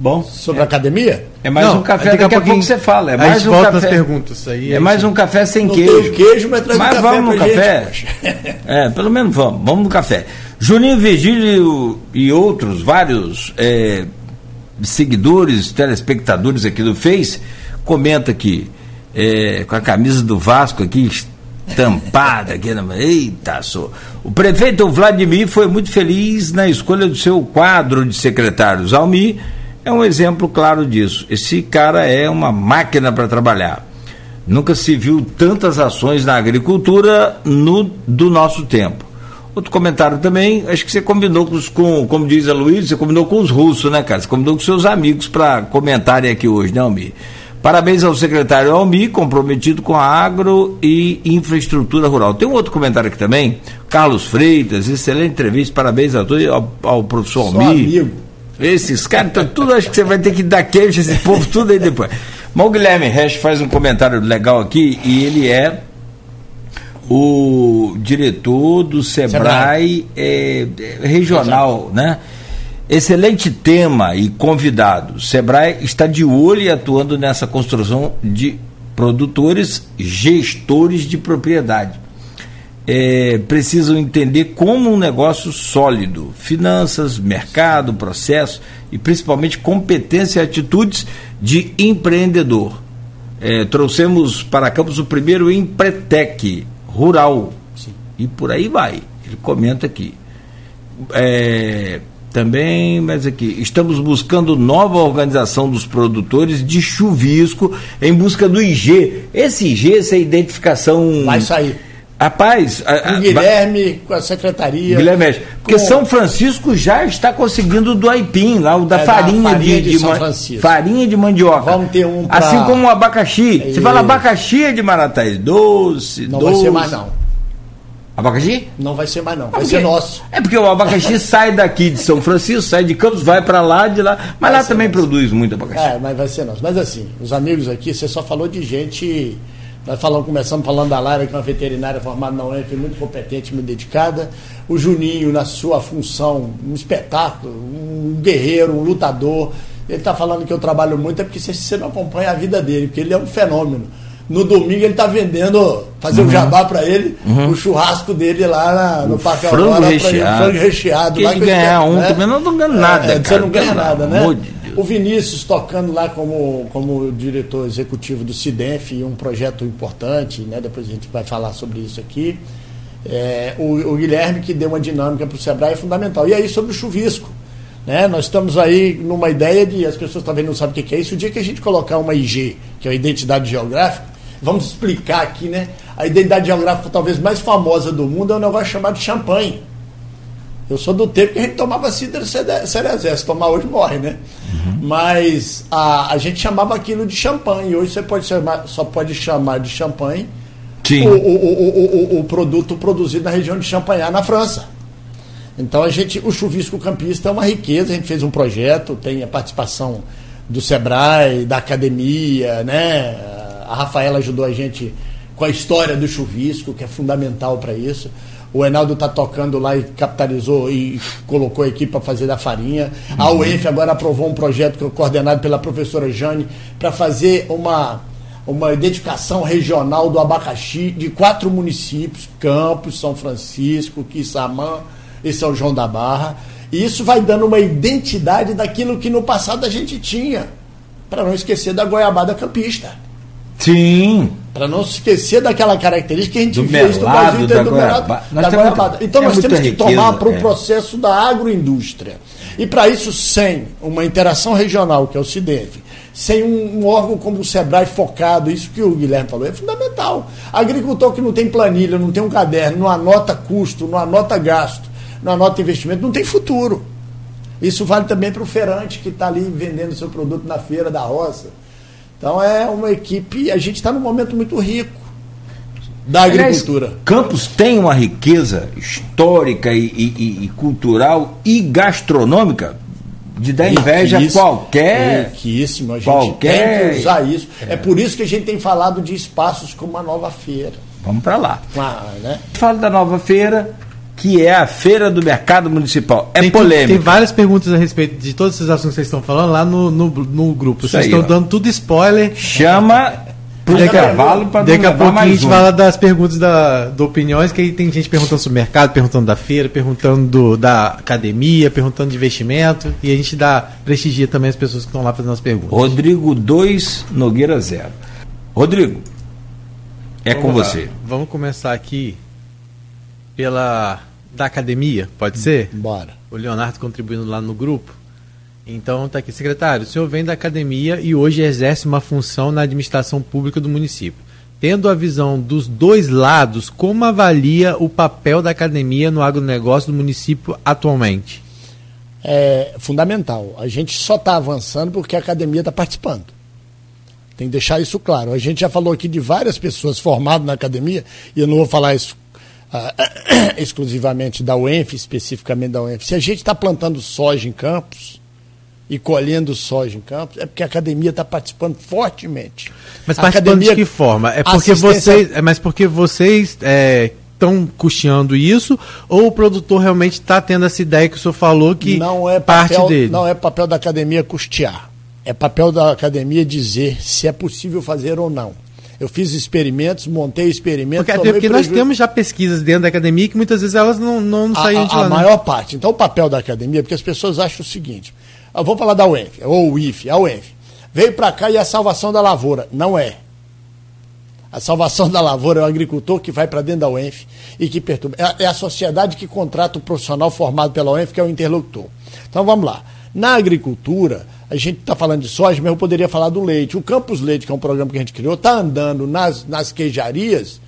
Bom, sobre a academia? É mais um café, daqui a pouco você fala. É mais um café. As perguntas aí. É mais um café sem queijo. Tem queijo, mas traz café. Mas vamos no café. Pelo menos vamos. Vamos no café. Juninho Virgílio e outros, vários seguidores, telespectadores aqui do Face, comenta aqui, com a camisa do Vasco aqui, tampada aqui, eita, só. O prefeito Vladimir foi muito feliz na escolha do seu quadro de secretários. Almir é um exemplo claro disso. Esse cara é uma máquina para trabalhar. Nunca se viu tantas ações na agricultura do nosso tempo. Outro comentário também, acho que você combinou como diz a Luiz, você combinou com os russos, né, cara? Você combinou com seus amigos para comentarem aqui hoje, né, Almir? Parabéns ao secretário Almir, comprometido com a agro e infraestrutura rural. Tem um outro comentário aqui também, Carlos Freitas, excelente entrevista, parabéns a todos, ao professor Almir. Amigo. Esses caras estão tudo, acho que você vai ter que dar queijo esse povo tudo aí depois. Mas o Guilherme Resch faz um comentário legal aqui, e ele é o diretor do SEBRAE regional, né? Excelente tema e convidado. O SEBRAE está de olho e atuando nessa construção de produtores, gestores de propriedade. Precisam entender como um negócio sólido, finanças, mercado, processo e principalmente competência e atitudes de empreendedor. Trouxemos para Campos o primeiro Empretec rural. Sim. E por aí vai. Ele comenta aqui. Também, mas aqui, estamos buscando nova organização dos produtores de chuvisco em busca do IG. Esse IG, essa identificação... Vai sair. Rapaz... O Guilherme, com a secretaria... Guilherme, porque São Francisco já está conseguindo do aipim, lá o da farinha de São Francisco. Farinha de mandioca. Vamos ter um pra... Assim como o abacaxi. Você fala abacaxi de Marataízes, doce... Vai ser mais não. Abacaxi? Não vai ser mais não, vai ser nosso. É porque o abacaxi sai daqui de São Francisco, sai de Campos, vai para lá, de lá, mas lá também produz muito abacaxi. Mas vai ser nosso. Mas assim, os amigos aqui, você só falou de gente, nós começamos falando da Lara, que é uma veterinária formada na UENF, muito competente, muito dedicada. O Juninho, na sua função, um espetáculo, um guerreiro, um lutador. Ele está falando que eu trabalho muito, é porque você não acompanha a vida dele, porque ele é um fenômeno. No domingo ele está vendendo, fazer um jabá para ele, o churrasco dele lá no Parque Aurora, frango recheado. Quem ganhar também não ganha nada, cara. Você não ganha nada, né? O Vinícius tocando lá como diretor executivo do SIDENF, um projeto importante, né? Depois a gente vai falar sobre isso aqui. O Guilherme que deu uma dinâmica para o SEBRAE é fundamental. E aí sobre o chuvisco, né? Nós estamos aí numa ideia de, as pessoas talvez não sabem o que é isso, o dia que a gente colocar uma IG, que é a Identidade Geográfica, vamos explicar aqui, né? A identidade geográfica talvez mais famosa do mundo é um negócio chamado champanhe. Eu sou do tempo que a gente tomava cidra cerezé. Se tomar hoje morre, né? Mas a gente chamava aquilo de champanhe. Hoje você só pode chamar de champanhe o produto produzido na região de Champagnat, na França. Então o chuvisco campista é uma riqueza. A gente fez um projeto, tem a participação do SEBRAE, da academia, né? A Rafaela ajudou a gente com a história do chuvisco, que é fundamental para isso. O Enaldo está tocando lá e capitalizou e colocou a equipe para fazer da farinha. A UENF agora aprovou um projeto coordenado pela professora Jane para fazer uma identificação regional do abacaxi de 4 municípios, Campos, São Francisco, Quissamã e São João da Barra. E isso vai dando uma identidade daquilo que no passado a gente tinha, para não esquecer da goiabada campista. Sim. Para não se esquecer daquela característica que a gente fez do Brasil inteiro do mercado da goiabada. Então nós temos que tomar para o processo da agroindústria. E para isso, sem uma interação regional, que é o SIDENF, sem um órgão como o SEBRAE focado, isso que o Guilherme falou, é fundamental. Agricultor que não tem planilha, não tem um caderno, não anota custo, não anota gasto, não anota investimento, não tem futuro. Isso vale também para o feirante que está ali vendendo seu produto na feira da roça. Então é uma equipe, a gente está num momento muito rico da agricultura. Aliás, Campos tem uma riqueza histórica e cultural e gastronômica de dar inveja a qualquer... Riquíssimo, a gente tem que usar isso. É por isso que a gente tem falado de espaços como a Nova Feira. Vamos para lá. Claro, né? Fala da Nova Feira, que é a Feira do Mercado Municipal. É polêmica. Tem várias perguntas a respeito de todos esses assuntos que vocês estão falando lá no grupo. Isso, vocês estão dando tudo spoiler. Chama... Daqui a pouco a gente fala das perguntas do Opiniões, que aí tem gente perguntando sobre o mercado, perguntando da feira, perguntando da academia, perguntando de investimento, e a gente prestigia também as pessoas que estão lá fazendo as perguntas. Rodrigo 2, Nogueira 0. Rodrigo, Vamos lá. Vamos começar aqui pela da academia, pode ser? Bora. O Leonardo contribuindo lá no grupo. Então, está aqui. Secretário, o senhor vem da academia e hoje exerce uma função na administração pública do município. Tendo a visão dos dois lados, como avalia o papel da academia no agronegócio do município atualmente? É fundamental. A gente só está avançando porque a academia está participando. Tem que deixar isso claro. A gente já falou aqui de várias pessoas formadas na academia, e eu não vou falar isso exclusivamente da UENF, especificamente da UENF. Se a gente está plantando soja em campos, e colhendo soja em campos, é porque a academia está participando fortemente. Mas participando de que forma? Porque vocês estão custeando isso, ou o produtor realmente está tendo essa ideia que o senhor falou, que não é parte dele? Não é papel da academia custear. É papel da academia dizer se é possível fazer ou não. Eu fiz experimentos, montei experimentos... Porque nós temos já pesquisas dentro da academia que muitas vezes elas não saíram de lá. A maior parte. Então o papel da academia, porque as pessoas acham o seguinte... Eu vou falar da UENF, ou o IFE, a UENF. Veio para cá e é a salvação da lavoura. Não é. A salvação da lavoura é o agricultor que vai para dentro da UENF e que perturba. É a sociedade que contrata o profissional formado pela UENF, que é o interlocutor. Então vamos lá. Na agricultura, a gente está falando de soja, mas eu poderia falar do leite. O Campus Leite, que é um programa que a gente criou, está andando nas queijarias,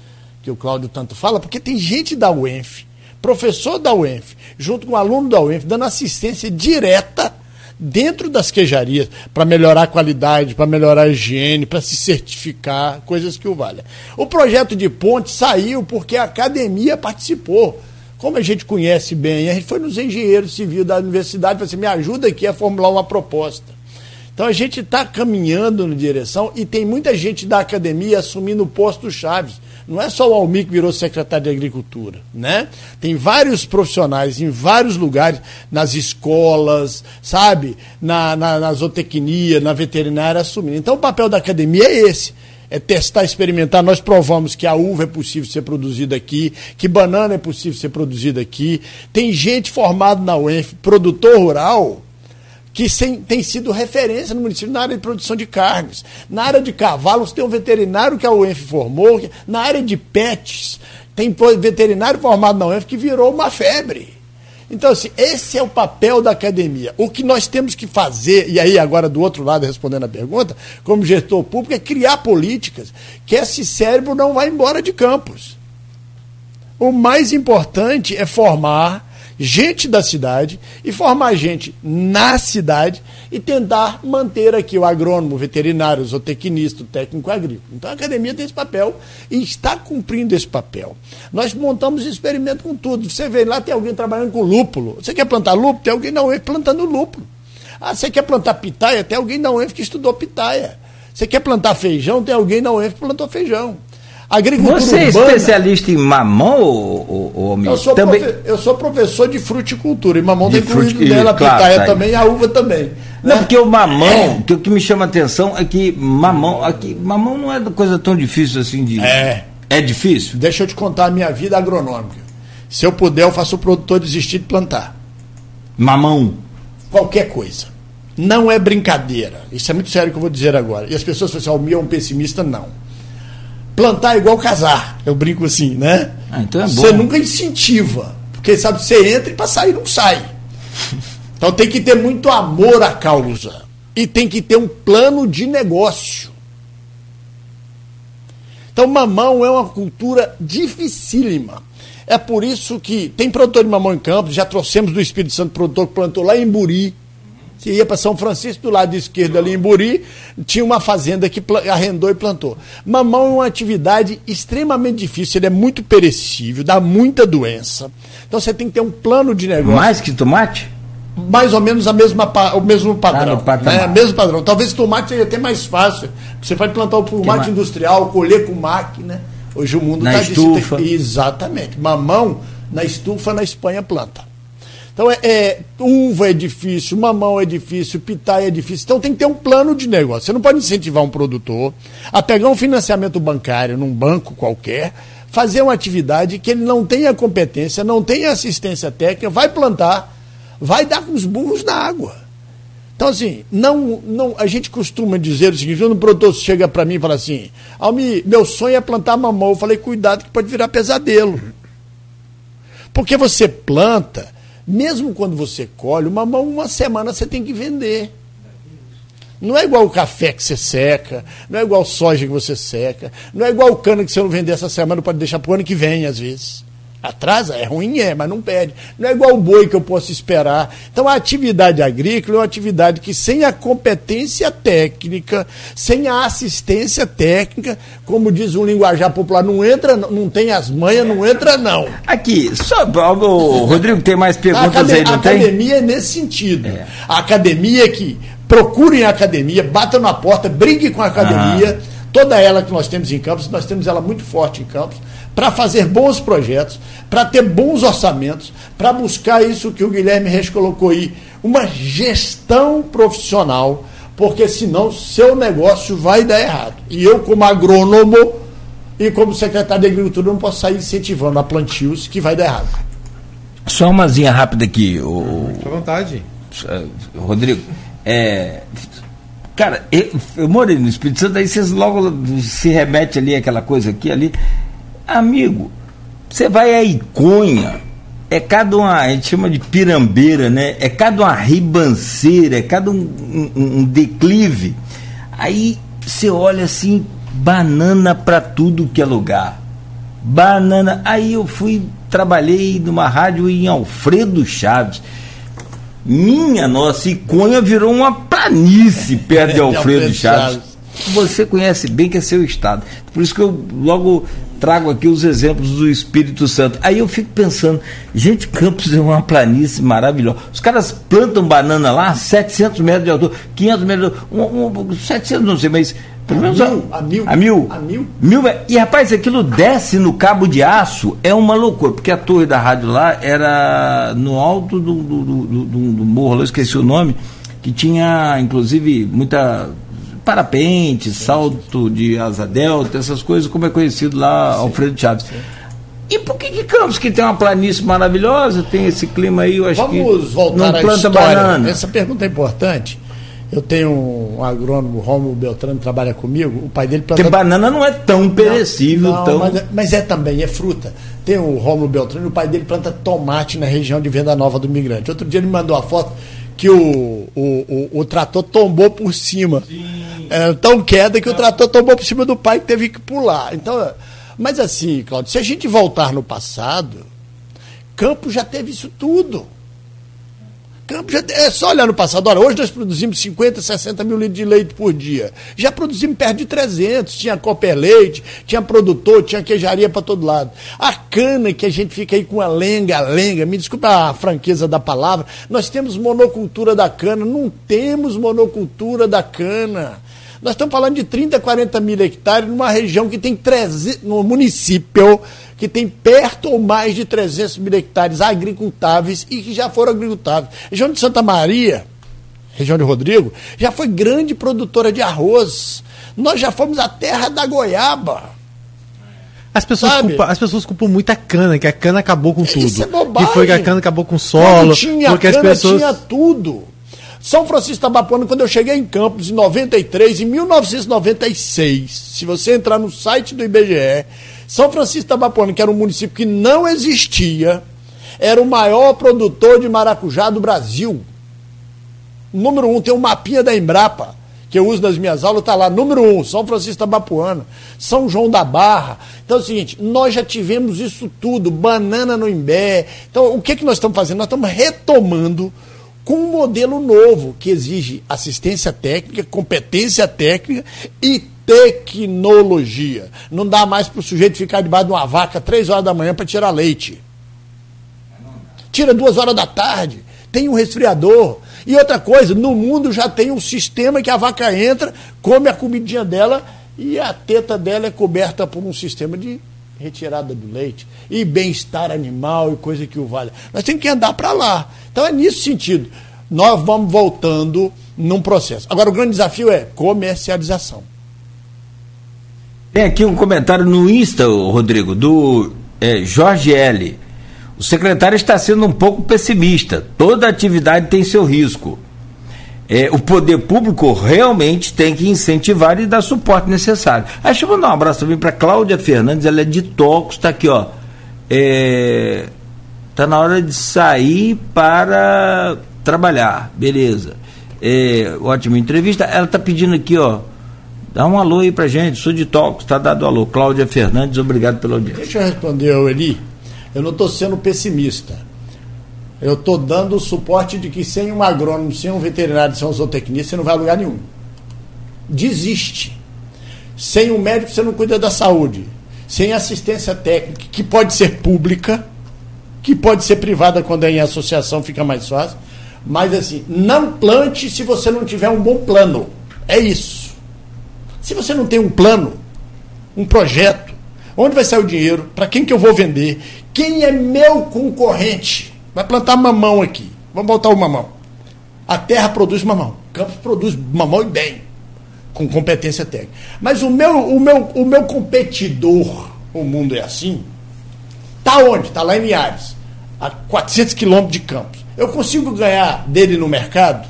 que o Cláudio tanto fala, porque tem gente da UENF, professor da UENF, junto com o aluno da UENF, dando assistência direta dentro das queijarias, para melhorar a qualidade, para melhorar a higiene, para se certificar, coisas que o valha. O projeto de ponte saiu porque a academia participou. Como a gente conhece bem, a gente foi nos engenheiros civis da universidade e falou assim, me ajuda aqui a formular uma proposta. Então a gente está caminhando na direção e tem muita gente da academia assumindo o posto chave. Não é só o Almir que virou secretário de Agricultura, né? Tem vários profissionais em vários lugares, nas escolas, sabe? Na zootecnia, na veterinária, assumindo. Então o papel da academia é esse, é testar, experimentar. Nós provamos que a uva é possível ser produzida aqui, que banana é possível ser produzida aqui. Tem gente formada na UENF, produtor rural, que tem sido referência no município na área de produção de carnes. Na área de cavalos tem um veterinário que a UENF formou, na área de pets tem veterinário formado na UENF que virou uma febre. Então, assim, esse é o papel da academia. O que nós temos que fazer, e aí agora do outro lado, respondendo a pergunta, como gestor público, é criar políticas que esse cérebro não vá embora de campos. O mais importante é formar gente da cidade e formar gente na cidade e tentar manter aqui o agrônomo, o veterinário, o zootecnista, o técnico agrícola. Então a academia tem esse papel e está cumprindo esse papel. Nós montamos experimento com tudo. Você vê, lá tem alguém trabalhando com lúpulo. Você quer plantar lúpulo? Tem alguém da UENF plantando lúpulo. Ah, você quer plantar pitaia? Tem alguém da UENF que estudou pitaia. Você quer plantar feijão? Tem alguém da UENF que plantou feijão. Agricultura Você é urbana. Especialista em mamão, ou eu sou também... eu sou professor de fruticultura, e mamão de tem incluído dela, claro, pitaia tá também, a uva também. Não, né? Porque o mamão, o que me chama a atenção é que mamão não é coisa tão difícil assim de... É difícil? Deixa eu te contar a minha vida agronômica. Se eu puder, eu faço o produtor desistir de plantar. Mamão? Qualquer coisa. Não é brincadeira. Isso é muito sério que eu vou dizer agora. E as pessoas falam assim, o meu é um pessimista, não. Plantar é igual casar, eu brinco assim, né? Ah, então é bom. Você nunca incentiva, porque sabe, você entra e para sair não sai. Então tem que ter muito amor à causa e tem que ter um plano de negócio. Então mamão é uma cultura dificílima. É por isso que tem produtor de mamão em Campos, já trouxemos do Espírito Santo produtor que plantou lá em Buri. Você ia para São Francisco, do lado esquerdo ali em Buri, tinha uma fazenda que arrendou e plantou. Mamão é uma atividade extremamente difícil, ele é muito perecível, dá muita doença. Então você tem que ter um plano de negócio. Mais que tomate? Mais ou menos o mesmo padrão. Ah, né? Mesmo padrão. Talvez tomate seja até mais fácil. Você pode plantar o tomate industrial, colher com máquina. Hoje o mundo está disso. Exatamente. Mamão na estufa, na Espanha planta. Então, uva é difícil, mamão é difícil, pitaia é difícil. Então, tem que ter um plano de negócio. Você não pode incentivar um produtor a pegar um financiamento bancário num banco qualquer, fazer uma atividade que ele não tenha competência, não tenha assistência técnica, vai plantar, vai dar com os burros na água. Então, assim, a gente costuma dizer o seguinte, quando um produtor chega para mim e fala assim, Almir, meu sonho é plantar mamão. Eu falei, cuidado que pode virar pesadelo. Porque você planta, mesmo quando você colhe, o mamão, uma semana você tem que vender. Não é igual o café que você seca, não é igual soja que você seca, não é igual o cana que você não vender essa semana, pode deixar para o ano que vem, às vezes. Atrasa? É ruim, mas não perde. Não é igual o boi que eu posso esperar. Então, a atividade agrícola é uma atividade que, sem a competência técnica, sem a assistência técnica, como diz um linguajar popular, não entra, não tem as manhas, não entra, não. Aqui, só, Rodrigo, tem mais perguntas aí, não tem? A academia é nesse sentido. É. A academia é que procurem a academia, batam na porta, briguem com a academia, toda ela que nós temos em Campos, nós temos ela muito forte em Campos, para fazer bons projetos, para ter bons orçamentos, para buscar isso que o Guilherme Reis colocou aí, uma gestão profissional, porque senão seu negócio vai dar errado. E eu, como agrônomo e como secretário de Agricultura, não posso sair incentivando a plantios que vai dar errado. Só uma zinha rápida aqui. Fique à vontade. Rodrigo, cara, eu morei no Espírito Santo, aí vocês logo se remete ali àquela coisa aqui, ali. Amigo, você vai a Iconha, a gente chama de pirambeira, né? É cada uma ribanceira, é cada um declive. Aí você olha assim, banana pra tudo que é lugar. Banana. Aí eu trabalhei numa rádio em Alfredo Chaves. Minha nossa, Iconha virou uma planície perto de Alfredo Chaves. Você conhece bem que é seu estado. Por isso que eu logo trago aqui os exemplos do Espírito Santo. Aí eu fico pensando, gente, Campos é uma planície maravilhosa. Os caras plantam banana lá, 700 metros de altura, 500 metros de altura, 700, não sei, mas pelo menos a mil. E rapaz, aquilo desce no Cabo de Aço, é uma loucura, porque a torre da rádio lá era no alto do morro, eu esqueci o nome, que tinha inclusive muita... parapente, salto de asa delta, essas coisas, como é conhecido lá, Alfredo Chaves. Sim. E por que Campos, que tem uma planície maravilhosa, tem esse clima aí, eu acho Vamos voltar não à planta história. Banana. Essa pergunta é importante. Eu tenho um agrônomo, Rômulo Beltrano, que trabalha comigo, o pai dele planta... Porque banana não é tão perecível. Não, mas é também, é fruta. Tem o Rômulo Beltrano, o pai dele planta tomate na região de Venda Nova do Migrante. Outro dia ele me mandou a foto que o trator tombou por cima. É, tão queda que o trator tombou por cima do pai, que teve que pular. Então, mas assim, Cláudio, se a gente voltar no passado, Campos já teve isso tudo. Campos já teve, é só olhar no passado. Olha, hoje nós produzimos 50, 60 mil litros de leite por dia. Já produzimos perto de 300. Tinha Copper Leite, tinha produtor, tinha queijaria para todo lado. A cana que a gente fica aí com a lenga-lenga, me desculpa a franqueza da palavra, nós temos monocultura da cana. Não temos monocultura da cana. Nós estamos falando de 30, 40 mil hectares numa região que tem 300, num município que tem perto ou mais de 300 mil hectares agricultáveis e que já foram agricultáveis. A região de Santa Maria, região de Rodrigo, já foi grande produtora de arroz. Nós já fomos a terra da goiaba. As pessoas culpam muito a cana, que a cana acabou com tudo. Isso é bobagem. Que foi que a cana acabou com o solo. Tinha, porque a cana tinha tudo. São Francisco Tabapuana, quando eu cheguei em Campos, em 93, em 1996, se você entrar no site do IBGE, São Francisco Tabapuana, que era um município que não existia, era o maior produtor de maracujá do Brasil. Número 1, tem um mapinha da Embrapa, que eu uso nas minhas aulas, está lá. Número 1, São Francisco Tabapuana, São João da Barra. Então é o seguinte, nós já tivemos isso tudo, banana no Imbé. Então o que nós estamos fazendo? Nós estamos retomando com um modelo novo que exige assistência técnica, competência técnica e tecnologia. Não dá mais para o sujeito ficar debaixo de uma vaca 3 horas da manhã para tirar leite. Tira 2 horas da tarde, tem um resfriador. E outra coisa, no mundo já tem um sistema que a vaca entra, come a comidinha dela e a teta dela é coberta por um sistema de retirada do leite, e bem-estar animal e coisa que o valha. Nós temos que andar para lá. Então é nesse sentido. Nós vamos voltando num processo. Agora, o grande desafio é comercialização. Tem aqui um comentário no Insta, Rodrigo, do Jorge L. O secretário está sendo um pouco pessimista. Toda atividade tem seu risco. O poder público realmente tem que incentivar e dar suporte necessário. Deixa eu mandar um abraço também para Cláudia Fernandes, ela é de Tocos, está aqui, ó. Está na hora de sair para trabalhar, beleza. Ótima entrevista. Ela está pedindo aqui, ó. Dá um alô aí pra gente, sou de Tocos, está dado alô. Cláudia Fernandes, obrigado pela audiência. Deixa eu responder ao Eli. Eu não estou sendo pessimista. Eu estou dando o suporte de que sem um agrônomo, sem um veterinário, sem um zootecnista, você não vai a lugar nenhum. Desiste. Sem um médico, você não cuida da saúde. Sem assistência técnica, que pode ser pública, que pode ser privada quando é em associação, fica mais fácil. Mas assim, não plante se você não tiver um bom plano. É isso. Se você não tem um plano, um projeto, onde vai sair o dinheiro, para quem que eu vou vender, quem é meu concorrente... Vai plantar mamão aqui. Vamos botar o mamão. A terra produz mamão. Campos produz mamão e bem. Com competência técnica. Mas o meu competidor, o mundo é assim, está onde? Está lá em Linhares. A 400 quilômetros de Campos. Eu consigo ganhar dele no mercado?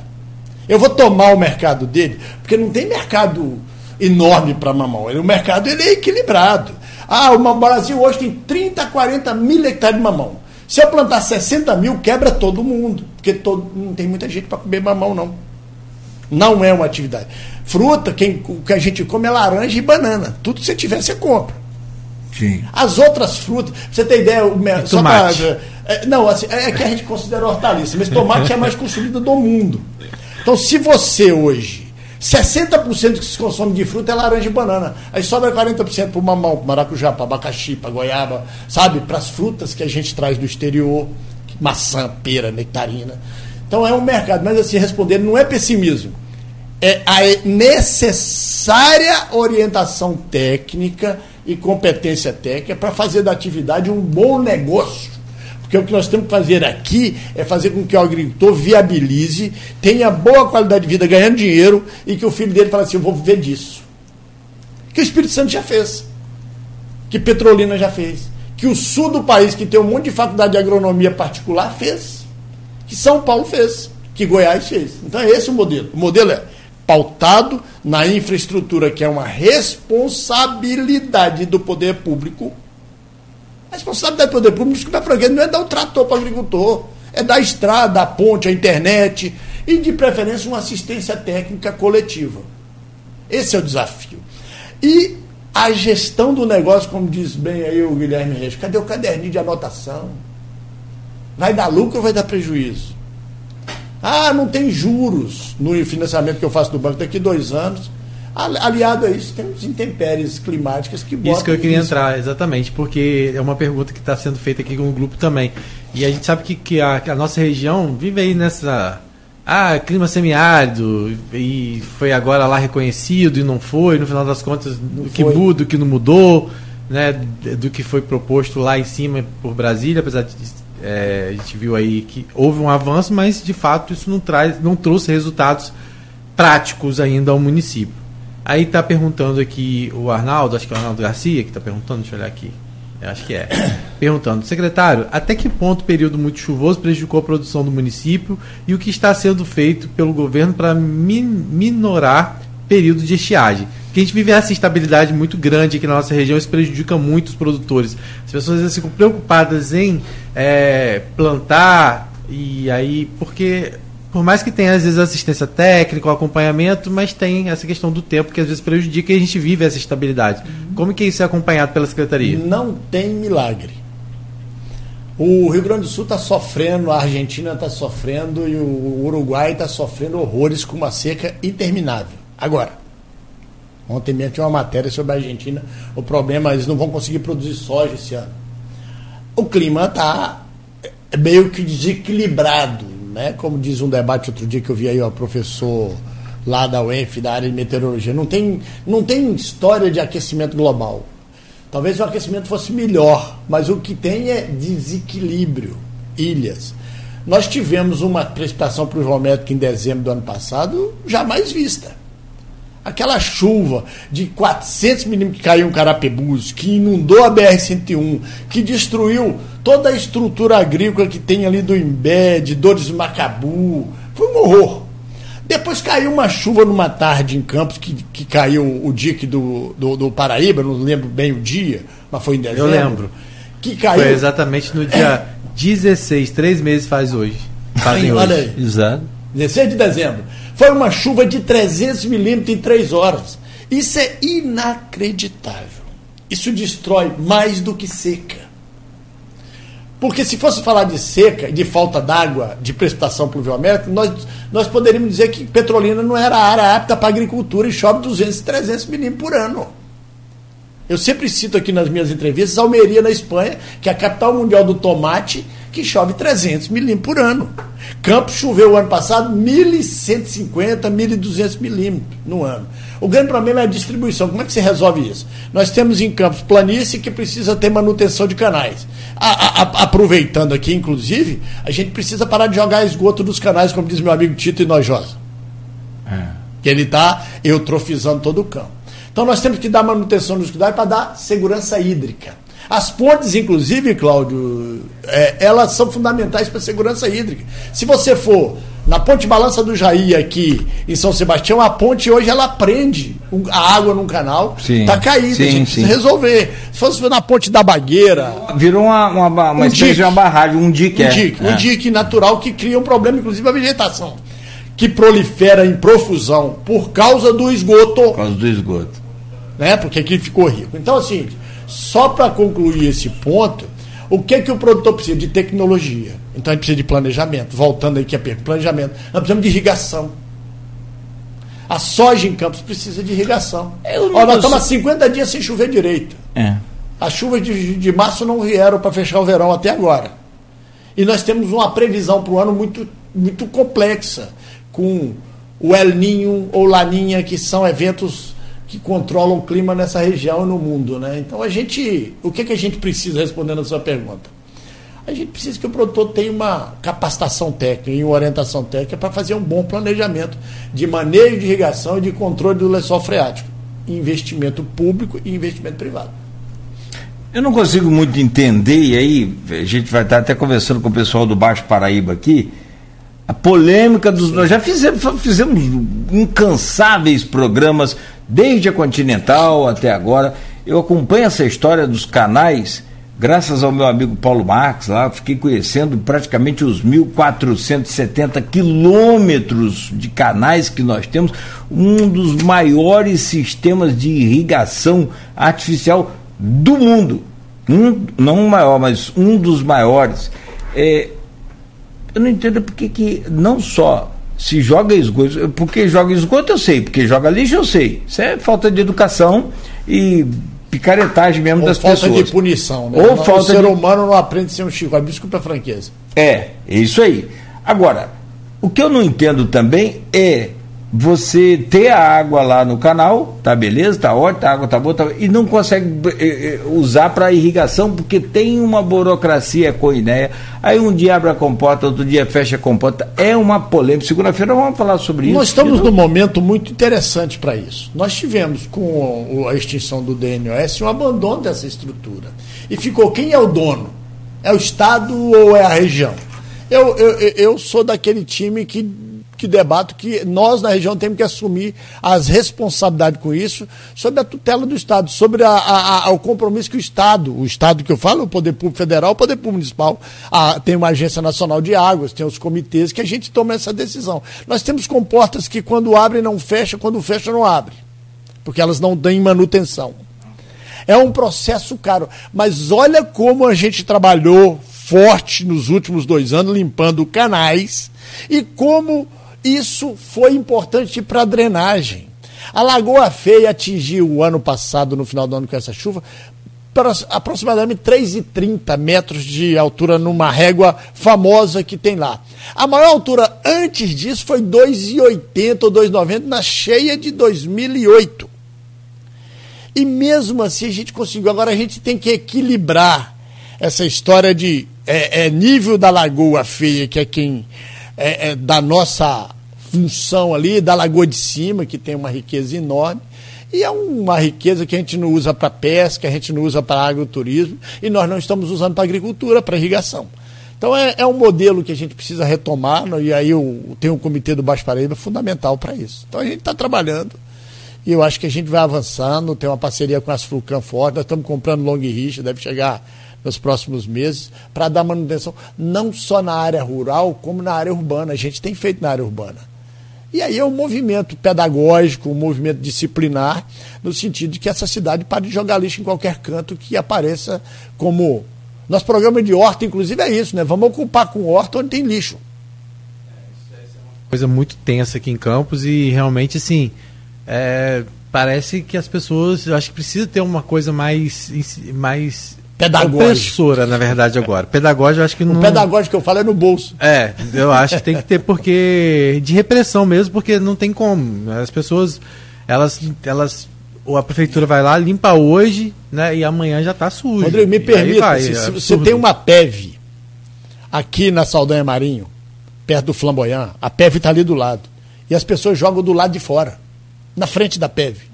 Eu vou tomar o mercado dele? Porque não tem mercado enorme para mamão. O mercado ele é equilibrado. Ah, o Brasil hoje tem 30, 40 mil hectares de mamão. Se eu plantar 60 mil, quebra todo mundo. Porque não tem muita gente para comer mamão, não. Não é uma atividade. Fruta, o que a gente come é laranja e banana. Tudo que você tiver, você compra. Sim. As outras frutas, pra você ter ideia... É que a gente considera hortaliça, mas tomate é a mais consumida do mundo. Então, se você hoje... 60% que se consome de fruta é laranja e banana. Aí sobra 40% para mamão, para maracujá, para abacaxi, para goiaba, sabe? Para as frutas que a gente traz do exterior, maçã, pera, nectarina. Então é um mercado. Mas assim, responder não é pessimismo. É a necessária orientação técnica e competência técnica para fazer da atividade um bom negócio. Porque o que nós temos que fazer aqui é fazer com que o agricultor viabilize, tenha boa qualidade de vida, ganhando dinheiro, e que o filho dele fale assim, eu vou viver disso. Que o Espírito Santo já fez. Que Petrolina já fez. Que o sul do país, que tem um monte de faculdade de agronomia particular, fez. Que São Paulo fez. Que Goiás fez. Então é esse o modelo. O modelo é pautado na infraestrutura, que é uma responsabilidade do poder público. A responsabilidade do poder público, desculpa a franqueza, não é dar um trator para o agricultor, é dar a estrada, a ponte, a internet e, de preferência, uma assistência técnica coletiva. Esse é o desafio. E a gestão do negócio, como diz bem aí o Guilherme Reis, cadê o caderninho de anotação? Vai dar lucro ou vai dar prejuízo? Ah, não tem juros no financiamento que eu faço do banco daqui 2 anos. Aliado a isso, temos intempéries climáticas que botam... Isso que eu queria entrar, exatamente, porque é uma pergunta que está sendo feita aqui com o grupo também. E a gente sabe que a nossa região vive aí nessa... clima semiárido, e foi agora lá reconhecido e não foi, no final das contas, o que muda, o que não mudou, né, do que foi proposto lá em cima por Brasília, apesar de... a gente viu aí que houve um avanço, mas de fato isso não trouxe resultados práticos ainda ao município. Aí está perguntando aqui o Arnaldo, acho que é o Arnaldo Garcia que está perguntando, deixa eu olhar aqui, acho que é, perguntando, secretário, até que ponto o período muito chuvoso prejudicou a produção do município e o que está sendo feito pelo governo para minorar período de estiagem? Porque a gente vive essa instabilidade muito grande aqui na nossa região, isso prejudica muito os produtores. As pessoas às vezes ficam preocupadas em plantar, e aí, porque... Por mais que tenha, às vezes, assistência técnica, o acompanhamento, mas tem essa questão do tempo que, às vezes, prejudica e a gente vive essa estabilidade. Como que isso é acompanhado pela Secretaria? Não tem milagre. O Rio Grande do Sul está sofrendo, a Argentina está sofrendo e o Uruguai está sofrendo horrores com uma seca interminável. Agora, ontem mesmo tinha uma matéria sobre a Argentina, o problema é eles não vão conseguir produzir soja esse ano. O clima está meio que desequilibrado. Né? Como diz um debate outro dia que eu vi aí, o professor lá da UENF, da área de meteorologia, não tem história de aquecimento global. Talvez o aquecimento fosse melhor, mas o que tem é desequilíbrio, ilhas. Nós tivemos uma precipitação pluviométrica em dezembro do ano passado jamais vista. Aquela chuva de 400 milímetros que caiu em Carapebus, que inundou a BR-101, que destruiu toda a estrutura agrícola que tem ali do Imbé, de Dores do Macabu, foi um horror. Depois caiu uma chuva numa tarde em Campos, que caiu o dique do Paraíba, não lembro bem o dia, mas foi em dezembro. Eu lembro. Que caiu, foi exatamente no dia 16, 3 meses faz hoje. Fazem olha hoje. Aí. Exato. 16 de dezembro. Foi uma chuva de 300 milímetros em 3 horas. Isso é inacreditável. Isso destrói mais do que seca. Porque se fosse falar de seca, de falta d'água, de precipitação pluviométrica, nós poderíamos dizer que Petrolina não era área apta para agricultura e chove 200, 300 milímetros por ano. Eu sempre cito aqui nas minhas entrevistas Almeria, na Espanha, que é a capital mundial do tomate, que chove 300 milímetros por ano. Campos choveu o ano passado 1.150, 1.200 milímetros no ano. O grande problema é a distribuição. Como é que se resolve isso? Nós temos em Campos planície que precisa ter manutenção de canais. Aproveitando aqui, inclusive, a gente precisa parar de jogar esgoto dos canais, como diz meu amigo Tito Hinojosa. Que ele está eutrofizando todo o campo. Então nós temos que dar manutenção nos cuidados para dar segurança hídrica. As pontes, inclusive, Cláudio, elas são fundamentais para a segurança hídrica. Se você for na Ponte Balança do Jaí, aqui em São Sebastião, a ponte hoje ela prende a água num canal, está caída, sim, a gente precisa resolver. Se fosse na Ponte da Bagueira... Virou uma espécie de uma barragem, um dique. Um dique natural que cria um problema, inclusive, a vegetação, que prolifera em profusão por causa do esgoto. Por causa do esgoto. Né? Porque aqui ficou rico. Então, assim... Só para concluir esse ponto, o que o produtor precisa? De tecnologia. Então a gente precisa de planejamento. Voltando aqui a pergunta, planejamento. Nós precisamos de irrigação. A soja em Campos precisa de irrigação. Nós estamos há 50 dias sem chover direito. As chuvas de março não vieram para fechar o verão até agora. E nós temos uma previsão para o ano muito, muito complexa, com o El Niño ou Laninha, que são eventos que controlam o clima nessa região e no mundo, né? Então o que a gente precisa, respondendo a sua pergunta? A gente precisa que o produtor tenha uma capacitação técnica e uma orientação técnica para fazer um bom planejamento de manejo de irrigação e de controle do lençol freático. Investimento público e investimento privado. Eu não consigo muito entender, e aí a gente vai estar até conversando com o pessoal do Baixo Paraíba aqui, a polêmica dos... Nós já fizemos incansáveis programas, desde a Continental até agora. Eu acompanho essa história dos canais, graças ao meu amigo Paulo Marques, lá fiquei conhecendo praticamente os 1.470 quilômetros de canais que nós temos, um dos maiores sistemas de irrigação artificial do mundo. Não o maior, mas um dos maiores. Eu não entendo porque que não só se joga esgoto, porque joga esgoto eu sei, porque joga lixo eu sei. Isso é falta de educação e picaretagem mesmo ou das pessoas. Ou falta de punição, né? Ou falta o ser humano não aprende a ser um chicote, desculpa a franqueza. É isso aí. Agora, o que eu não entendo também é você ter a água lá no canal, tá beleza, tá ótimo, a água tá boa, e não consegue usar para irrigação, porque tem uma burocracia coinéia. Aí um dia abre a comporta, outro dia fecha a comporta. É uma polêmica. Segunda-feira vamos falar sobre isso. Nós estamos num momento muito interessante para isso. Nós tivemos, com a extinção do DNOS, um abandono dessa estrutura. E ficou quem é o dono? É o Estado ou é a região? Eu sou daquele time que debato que nós na região temos que assumir as responsabilidades com isso, sobre a tutela do Estado, sobre o compromisso que o Estado que eu falo, o Poder Público Federal, o Poder Público Municipal, tem uma Agência Nacional de Águas, tem os comitês, que a gente toma essa decisão. Nós temos comportas que quando abrem não fecha, quando fecha não abre, porque elas não têm manutenção. É um processo caro, mas olha como a gente trabalhou forte nos últimos 2 anos, limpando canais, e como isso foi importante para a drenagem. A Lagoa Feia atingiu o ano passado, no final do ano, com essa chuva, para aproximadamente 3,30 metros de altura numa régua famosa que tem lá. A maior altura antes disso foi 2,80 ou 2,90 na cheia de 2008. E mesmo assim a gente conseguiu. Agora a gente tem que equilibrar essa história de nível da Lagoa Feia, que é quem é da nossa função ali, da Lagoa de Cima, que tem uma riqueza enorme. E é uma riqueza que a gente não usa para pesca, a gente não usa para agroturismo, e nós não estamos usando para agricultura, para irrigação. Então é um modelo que a gente precisa retomar, e aí tem um comitê do Baixo Paraíba fundamental para isso. Então a gente está trabalhando, e eu acho que a gente vai avançando, tem uma parceria com as Flucan forte, nós estamos comprando longa e rixa, deve chegar nos próximos meses, para dar manutenção, não só na área rural, como na área urbana. A gente tem feito na área urbana. E aí é um movimento pedagógico, um movimento disciplinar, no sentido de que essa cidade pare de jogar lixo em qualquer canto que apareça como... Nosso programa de horta, inclusive, é isso, né? Vamos ocupar com horta onde tem lixo. Isso é uma coisa muito tensa aqui em Campos e realmente, assim, parece que as pessoas, eu acho que precisa ter uma coisa mais pedagógica, na verdade, agora. Pedagógico, eu acho que não... O pedagógico que eu falo é no bolso. É, eu acho que tem que ter, porque... De repressão mesmo, porque não tem como. As pessoas, elas ou a prefeitura vai lá, limpa hoje, né, e amanhã já está sujo. Rodrigo, me permita, se você tem uma PEV aqui na Saldanha Marinho, perto do Flamboyant, a PEV está ali do lado, e as pessoas jogam do lado de fora, na frente da PEV.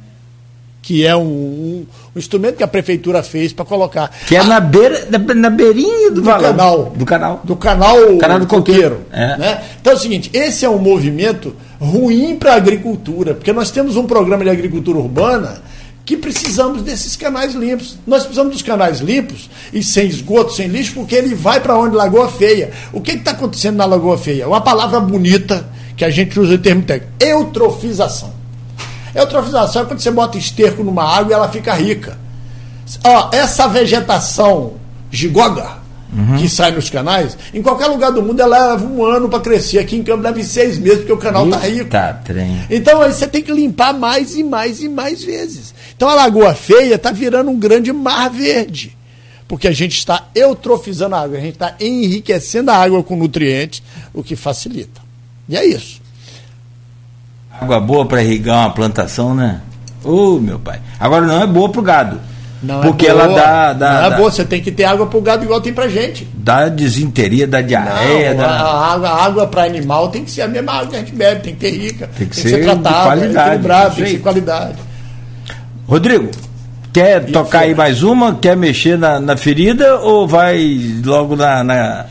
Que é um instrumento que a prefeitura fez para colocar. Que é na beirinha do valão. Do canal do Coqueiro. É. Né? Então é o seguinte, esse é um movimento ruim para a agricultura, porque nós temos um programa de agricultura urbana que precisamos desses canais limpos. Nós precisamos dos canais limpos e sem esgoto, sem lixo, porque ele vai para onde? Lagoa Feia. O que está acontecendo na Lagoa Feia? Uma palavra bonita que a gente usa em termo técnico. Eutrofização. Eutrofização é quando você bota esterco numa água e ela fica rica. Ó, essa vegetação gigoga, que sai nos canais, em qualquer lugar do mundo ela leva 1 ano para crescer. Aqui em Campos leva 6 meses, porque o canal está rico. Então aí você tem que limpar mais e mais e mais vezes. Então a Lagoa Feia está virando um grande mar verde, porque a gente está eutrofizando a água, a gente está enriquecendo a água com nutrientes, o que facilita. E é isso. Água boa para irrigar uma plantação, né? Meu pai. Agora não é boa pro gado. Não porque é boa. Ela dá boa, você tem que ter água pro gado igual tem pra gente. Dá disenteria, dá diarreia. Não, a água para animal tem que ser a mesma água que a gente bebe, tem que ter rica, tem que ser tratada, equilibrada, tem que ser qualidade. Rodrigo, quer tocar aí mais uma? Quer mexer na ferida ou vai logo na...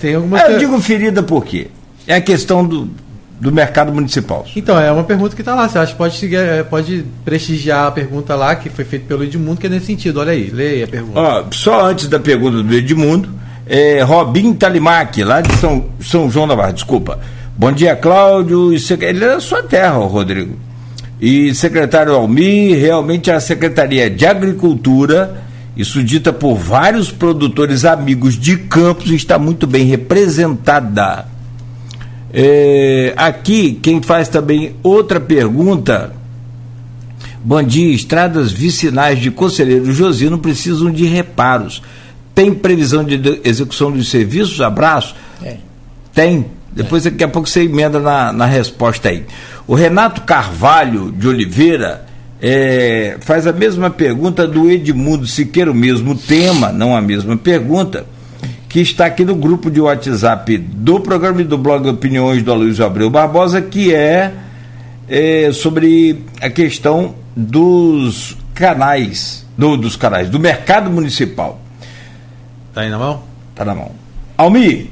tem alguma... Eu digo ferida por quê? É a questão do mercado municipal. Então, é uma pergunta que está lá. Você acha que pode prestigiar a pergunta lá, que foi feita pelo Edmundo, que é nesse sentido. Olha aí, leia a pergunta. Só antes da pergunta do Edmundo, Robin Talimac, lá de São João da Barra, desculpa. Bom dia, Cláudio. Ele é da sua terra, Rodrigo. E secretário Almir, realmente a Secretaria de Agricultura, isso dita por vários produtores amigos de Campos, está muito bem representada. Aqui quem faz também outra pergunta: bom dia, estradas vicinais de Conselheiro Josino precisam de reparos, tem previsão de execução dos serviços? Abraço. Tem. Depois daqui a pouco você emenda na resposta aí. O Renato Carvalho de Oliveira faz a mesma pergunta do Edmundo Siqueira, o mesmo tema, não a mesma pergunta, que está aqui no grupo de WhatsApp do programa e do blog Opiniões do Aloysio Abreu Barbosa, que é sobre a questão dos canais, do mercado municipal. Está aí na mão? Está na mão. Almir,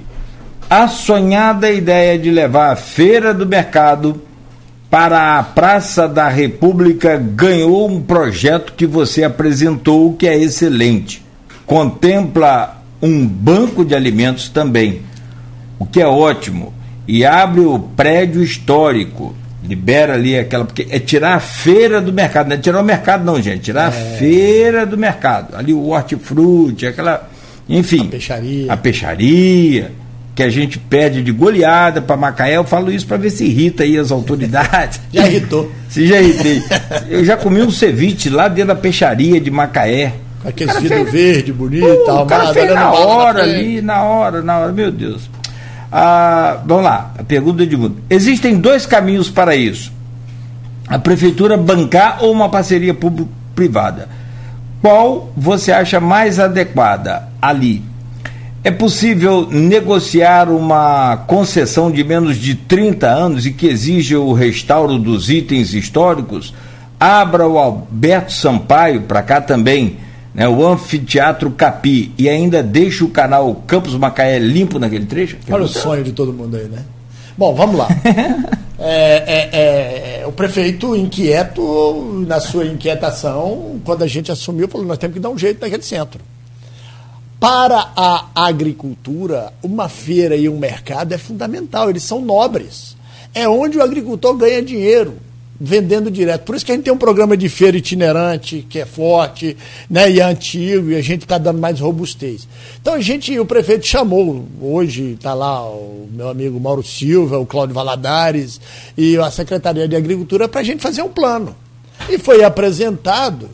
a sonhada ideia de levar a feira do mercado para a Praça da República ganhou um projeto que você apresentou, que é excelente. Contempla um banco de alimentos também, o que é ótimo, e abre o prédio histórico, libera ali aquela, porque é tirar a feira do mercado, não é tirar o mercado não, gente, tirar a feira do mercado, ali o hortifruti, aquela, enfim, a peixaria, que a gente pede de goleada para Macaé. Eu falo isso para ver se irrita aí as autoridades. Já irritou. Se já irritei. Eu já comi um ceviche lá dentro da peixaria de Macaé. Com aquele vidro verde, bonito, tal. O cara fez na hora, meu Deus. Vamos lá, a pergunta do Edmundo. Existem 2 caminhos para isso: a prefeitura bancar ou uma parceria público privada. Qual você acha mais adequada ali? É possível negociar uma concessão de menos de 30 anos e que exija o restauro dos itens históricos? Abra o Alberto Sampaio para cá também, né, o Anfiteatro Capi, e ainda deixa o canal Campos Macaé limpo naquele trecho? Olha o sonho de todo mundo aí, né? Bom, vamos lá. O prefeito inquieto, na sua inquietação, quando a gente assumiu, falou: nós temos que dar um jeito naquele centro. Para a agricultura, uma feira e um mercado é fundamental, eles são nobres. É onde o agricultor ganha dinheiro, vendendo direto. Por isso que a gente tem um programa de feira itinerante, que é forte, né, e é antigo, e a gente está dando mais robustez. Então o prefeito chamou, hoje está lá o meu amigo Mauro Silva, o Cláudio Valadares e a Secretaria de Agricultura para a gente fazer um plano. E foi apresentado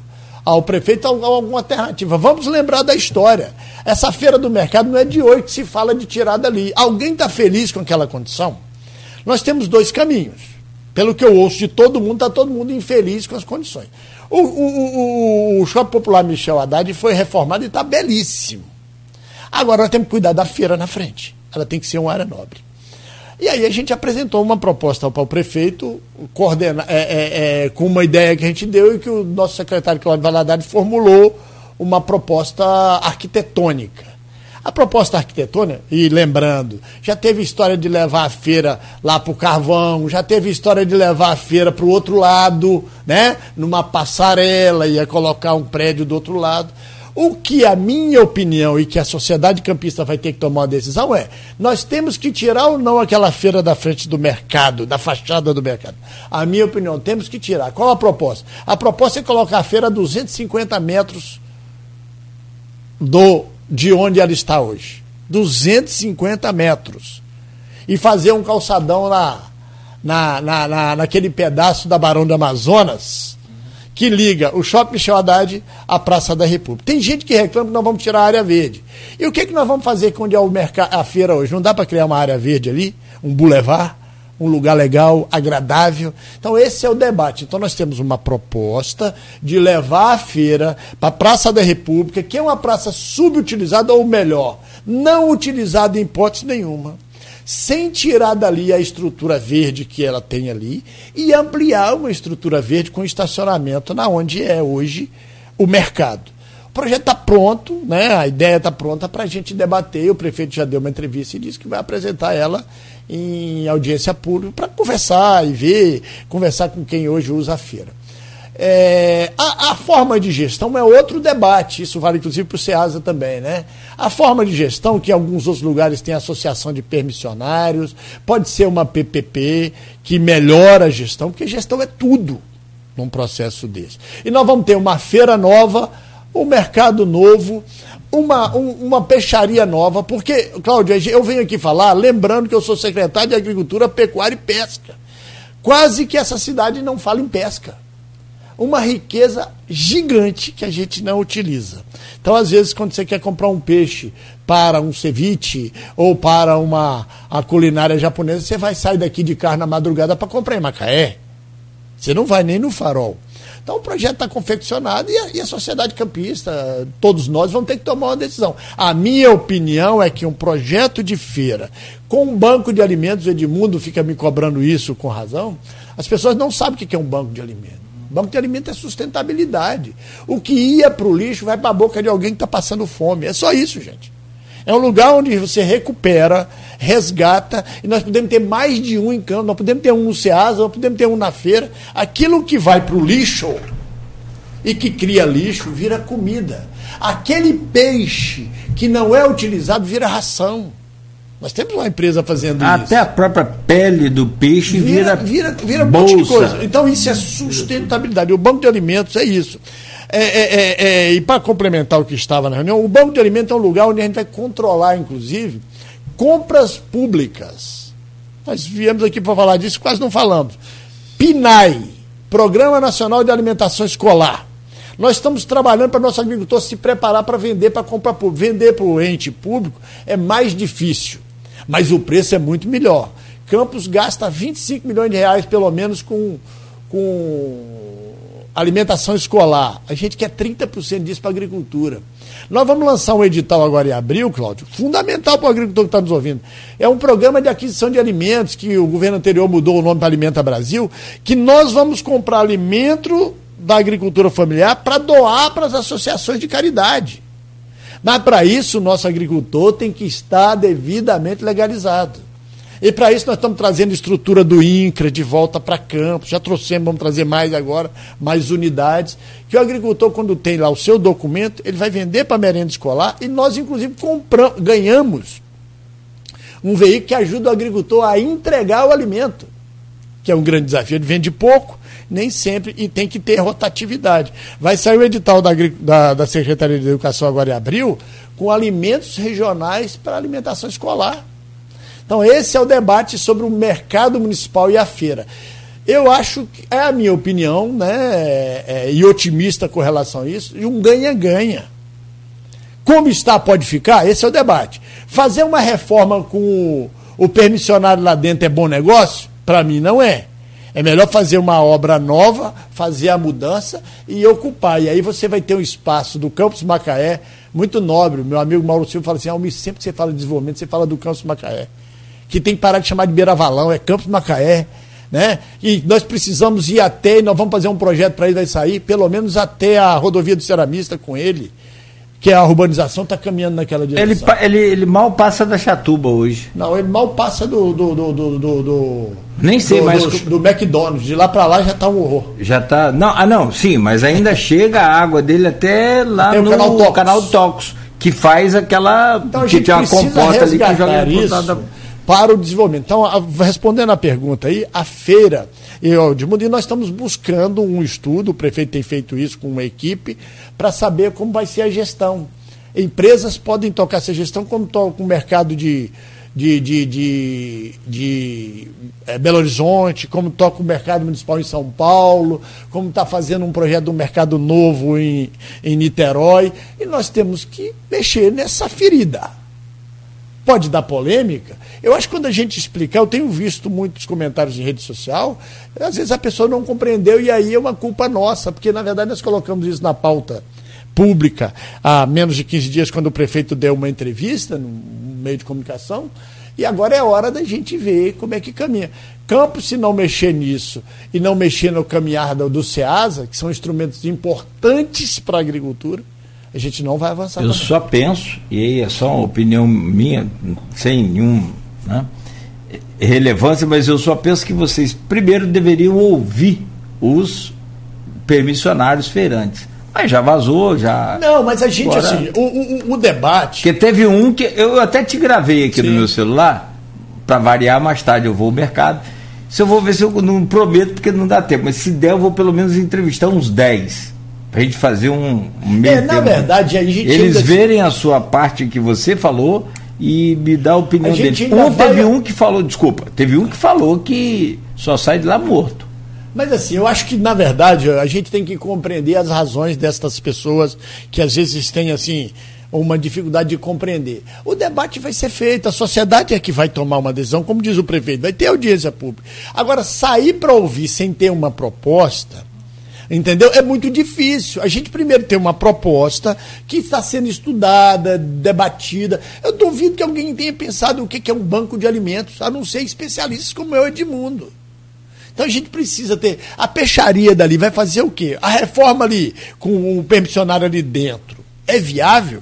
ao prefeito alguma alternativa. Vamos lembrar da história. Essa feira do mercado não é de hoje que se fala de tirar dali. Alguém está feliz com aquela condição? Nós temos dois caminhos. Pelo que eu ouço de todo mundo, está todo mundo infeliz com as condições. O Shopping Popular Michel Haddad foi reformado e está belíssimo. Agora nós temos que cuidar da feira na frente. Ela tem que ser uma área nobre. E aí a gente apresentou uma proposta para o prefeito, com uma ideia que a gente deu e que o nosso secretário Cláudio Valadares formulou uma proposta arquitetônica. A proposta arquitetônica, e lembrando, já teve história de levar a feira lá para o Carvão, já teve história de levar a feira para o outro lado, né? Numa passarela, ia colocar um prédio do outro lado. O que a minha opinião e que a sociedade campista vai ter que tomar uma decisão é: nós temos que tirar ou não aquela feira da frente do mercado, da fachada do mercado. A minha opinião, temos que tirar. Qual a proposta? A proposta é colocar a feira a 250 metros de onde ela está hoje. 250 metros. E fazer um calçadão naquele pedaço da Barão do Amazonas, que liga o Shopping Michel Haddad à Praça da República. Tem gente que reclama que nós vamos tirar a área verde. E o que nós vamos fazer com onde é a feira hoje? Não dá para criar uma área verde ali, um bulevar, um lugar legal, agradável? Então esse é o debate. Então nós temos uma proposta de levar a feira para a Praça da República, que é uma praça subutilizada, ou melhor, não utilizada em hipótese nenhuma, sem tirar dali a estrutura verde que ela tem ali e ampliar uma estrutura verde com estacionamento na onde é hoje o mercado. O projeto está pronto, né? A ideia está pronta para a gente debater. O prefeito já deu uma entrevista e disse que vai apresentar ela em audiência pública para conversar e ver, conversar com quem hoje usa a feira. A forma de gestão é outro debate, isso vale inclusive para o SEASA também, né? A forma de gestão, que em alguns outros lugares tem associação de permissionários, pode ser uma PPP que melhora a gestão, porque gestão é tudo num processo desse. E nós vamos ter uma feira nova, um mercado novo, uma peixaria nova, porque, Cláudio, eu venho aqui falar, lembrando que eu sou secretário de Agricultura, Pecuária e Pesca. Quase que essa cidade não fala em pesca. Uma riqueza gigante que a gente não utiliza. Então, às vezes, quando você quer comprar um peixe para um ceviche ou para a culinária japonesa, você vai sair daqui de carro na madrugada para comprar em Macaé. Você não vai nem no Farol. Então, o projeto está confeccionado e a sociedade campista, todos nós, vamos ter que tomar uma decisão. A minha opinião é que um projeto de feira com um banco de alimentos, o Edmundo fica me cobrando isso com razão, as pessoas não sabem o que é um banco de alimentos. Banco de alimento é sustentabilidade. O que ia para o lixo vai para a boca de alguém que está passando fome. É só isso, gente. É um lugar onde você recupera, resgata, e nós podemos ter mais de um em campo, nós podemos ter um no SEASA, nós podemos ter um na feira. Aquilo que vai para o lixo e que cria lixo vira comida. Aquele peixe que não é utilizado vira ração. Nós temos uma empresa fazendo isso. Até a própria pele do peixe vira bolsa. Um monte de coisa. Então isso é sustentabilidade. O banco de alimentos é isso. E para complementar o que estava na reunião, o banco de alimentos é um lugar onde a gente vai controlar, inclusive, compras públicas. Nós viemos aqui para falar disso, quase não falamos. PNAE, Programa Nacional de Alimentação Escolar. Nós estamos trabalhando para o nosso agricultor se preparar para vender, para comprar público. Vender para o ente público é mais difícil, mas o preço é muito melhor. Campos gasta 25 milhões de reais, pelo menos, com alimentação escolar. A gente quer 30% disso para a agricultura. Nós vamos lançar um edital agora em abril, Cláudio, fundamental para o agricultor que está nos ouvindo. É um programa de aquisição de alimentos, que o governo anterior mudou o nome para Alimenta Brasil, que nós vamos comprar alimento da agricultura familiar para doar para as associações de caridade. Mas para isso o nosso agricultor tem que estar devidamente legalizado. E para isso nós estamos trazendo estrutura do INCRA de volta para campo, já trouxemos, vamos trazer mais agora, mais unidades, que o agricultor, quando tem lá o seu documento, ele vai vender para a merenda escolar e nós, inclusive, compramos, ganhamos um veículo que ajuda o agricultor a entregar o alimento, que é um grande desafio, ele vende pouco, nem sempre, e tem que ter rotatividade. Vai sair o edital da Secretaria de Educação agora em abril, com alimentos regionais para alimentação escolar. Então, esse é o debate sobre o mercado municipal e a feira. Eu acho, que é a minha opinião, e otimista com relação a isso, e um ganha-ganha. Como está, pode ficar? Esse é o debate. Fazer uma reforma com o permissionário lá dentro é bom negócio? Para mim, não é. É melhor fazer uma obra nova, fazer a mudança e ocupar. E aí você vai ter um espaço do Campus Macaé muito nobre. Meu amigo Mauro Silva fala assim, Almir, sempre que você fala de desenvolvimento, você fala do Campus Macaé. Que tem que parar de chamar de Beira-Valão, é Campus Macaé, né? E nós precisamos ir até, e nós vamos fazer um projeto para ele, vai sair, pelo menos até a rodovia do Ceramista com ele, que a urbanização está caminhando naquela direção. Ele mal passa da Chatuba hoje. Não, ele mal passa do nem sei mais. Do McDonald's, de lá para lá já está um horror. Já está, sim, mas ainda chega a água dele até lá até no canal Tocos, que faz aquela, então, que tem uma comporta ali que joga para o desenvolvimento. Então, respondendo a pergunta aí, a feira, e nós estamos buscando um estudo, o prefeito tem feito isso com uma equipe, para saber como vai ser a gestão. Empresas podem tocar essa gestão como toca o mercado de Belo Horizonte, como toca o mercado municipal em São Paulo, como está fazendo um projeto de um mercado novo em Niterói. E nós temos que mexer nessa ferida. Pode dar polêmica? Eu acho que quando a gente explicar, eu tenho visto muitos comentários em rede social, às vezes a pessoa não compreendeu e aí é uma culpa nossa, porque na verdade nós colocamos isso na pauta pública há menos de 15 dias, quando o prefeito deu uma entrevista no meio de comunicação, e agora é hora da gente ver como é que caminha. Campos, se não mexer nisso e não mexer no caminhar do SEASA, que são instrumentos importantes para a agricultura, a gente não vai avançar. Eu só penso, e aí é só uma opinião minha, sem nenhuma relevância, mas eu só penso que vocês primeiro deveriam ouvir os permissionários feirantes. Mas já vazou, já... Não, mas a gente, agora, assim, o debate... Porque teve um que... Eu até te gravei aqui, sim, no meu celular, para variar, mais tarde eu vou ao mercado. Se eu vou ver, se eu não prometo, porque não dá tempo, mas se der, eu vou pelo menos entrevistar uns 10. Pra gente fazer um meio tempo. Na verdade, a gente eles verem a sua parte que você falou e me dar a opinião deles. Teve um que falou que só sai de lá morto. Mas assim, eu acho que, na verdade, a gente tem que compreender as razões destas pessoas que às vezes têm, assim, uma dificuldade de compreender. O debate vai ser feito, a sociedade é que vai tomar uma decisão, como diz o prefeito, vai ter audiência pública. Agora, sair para ouvir sem ter uma proposta... Entendeu? É muito difícil. A gente primeiro tem uma proposta que está sendo estudada, debatida. Eu duvido que alguém tenha pensado o que é um banco de alimentos, a não ser especialistas como eu, Edmundo. Então a gente precisa ter... A peixaria dali vai fazer o quê? A reforma ali, com o permissionário ali dentro, é viável?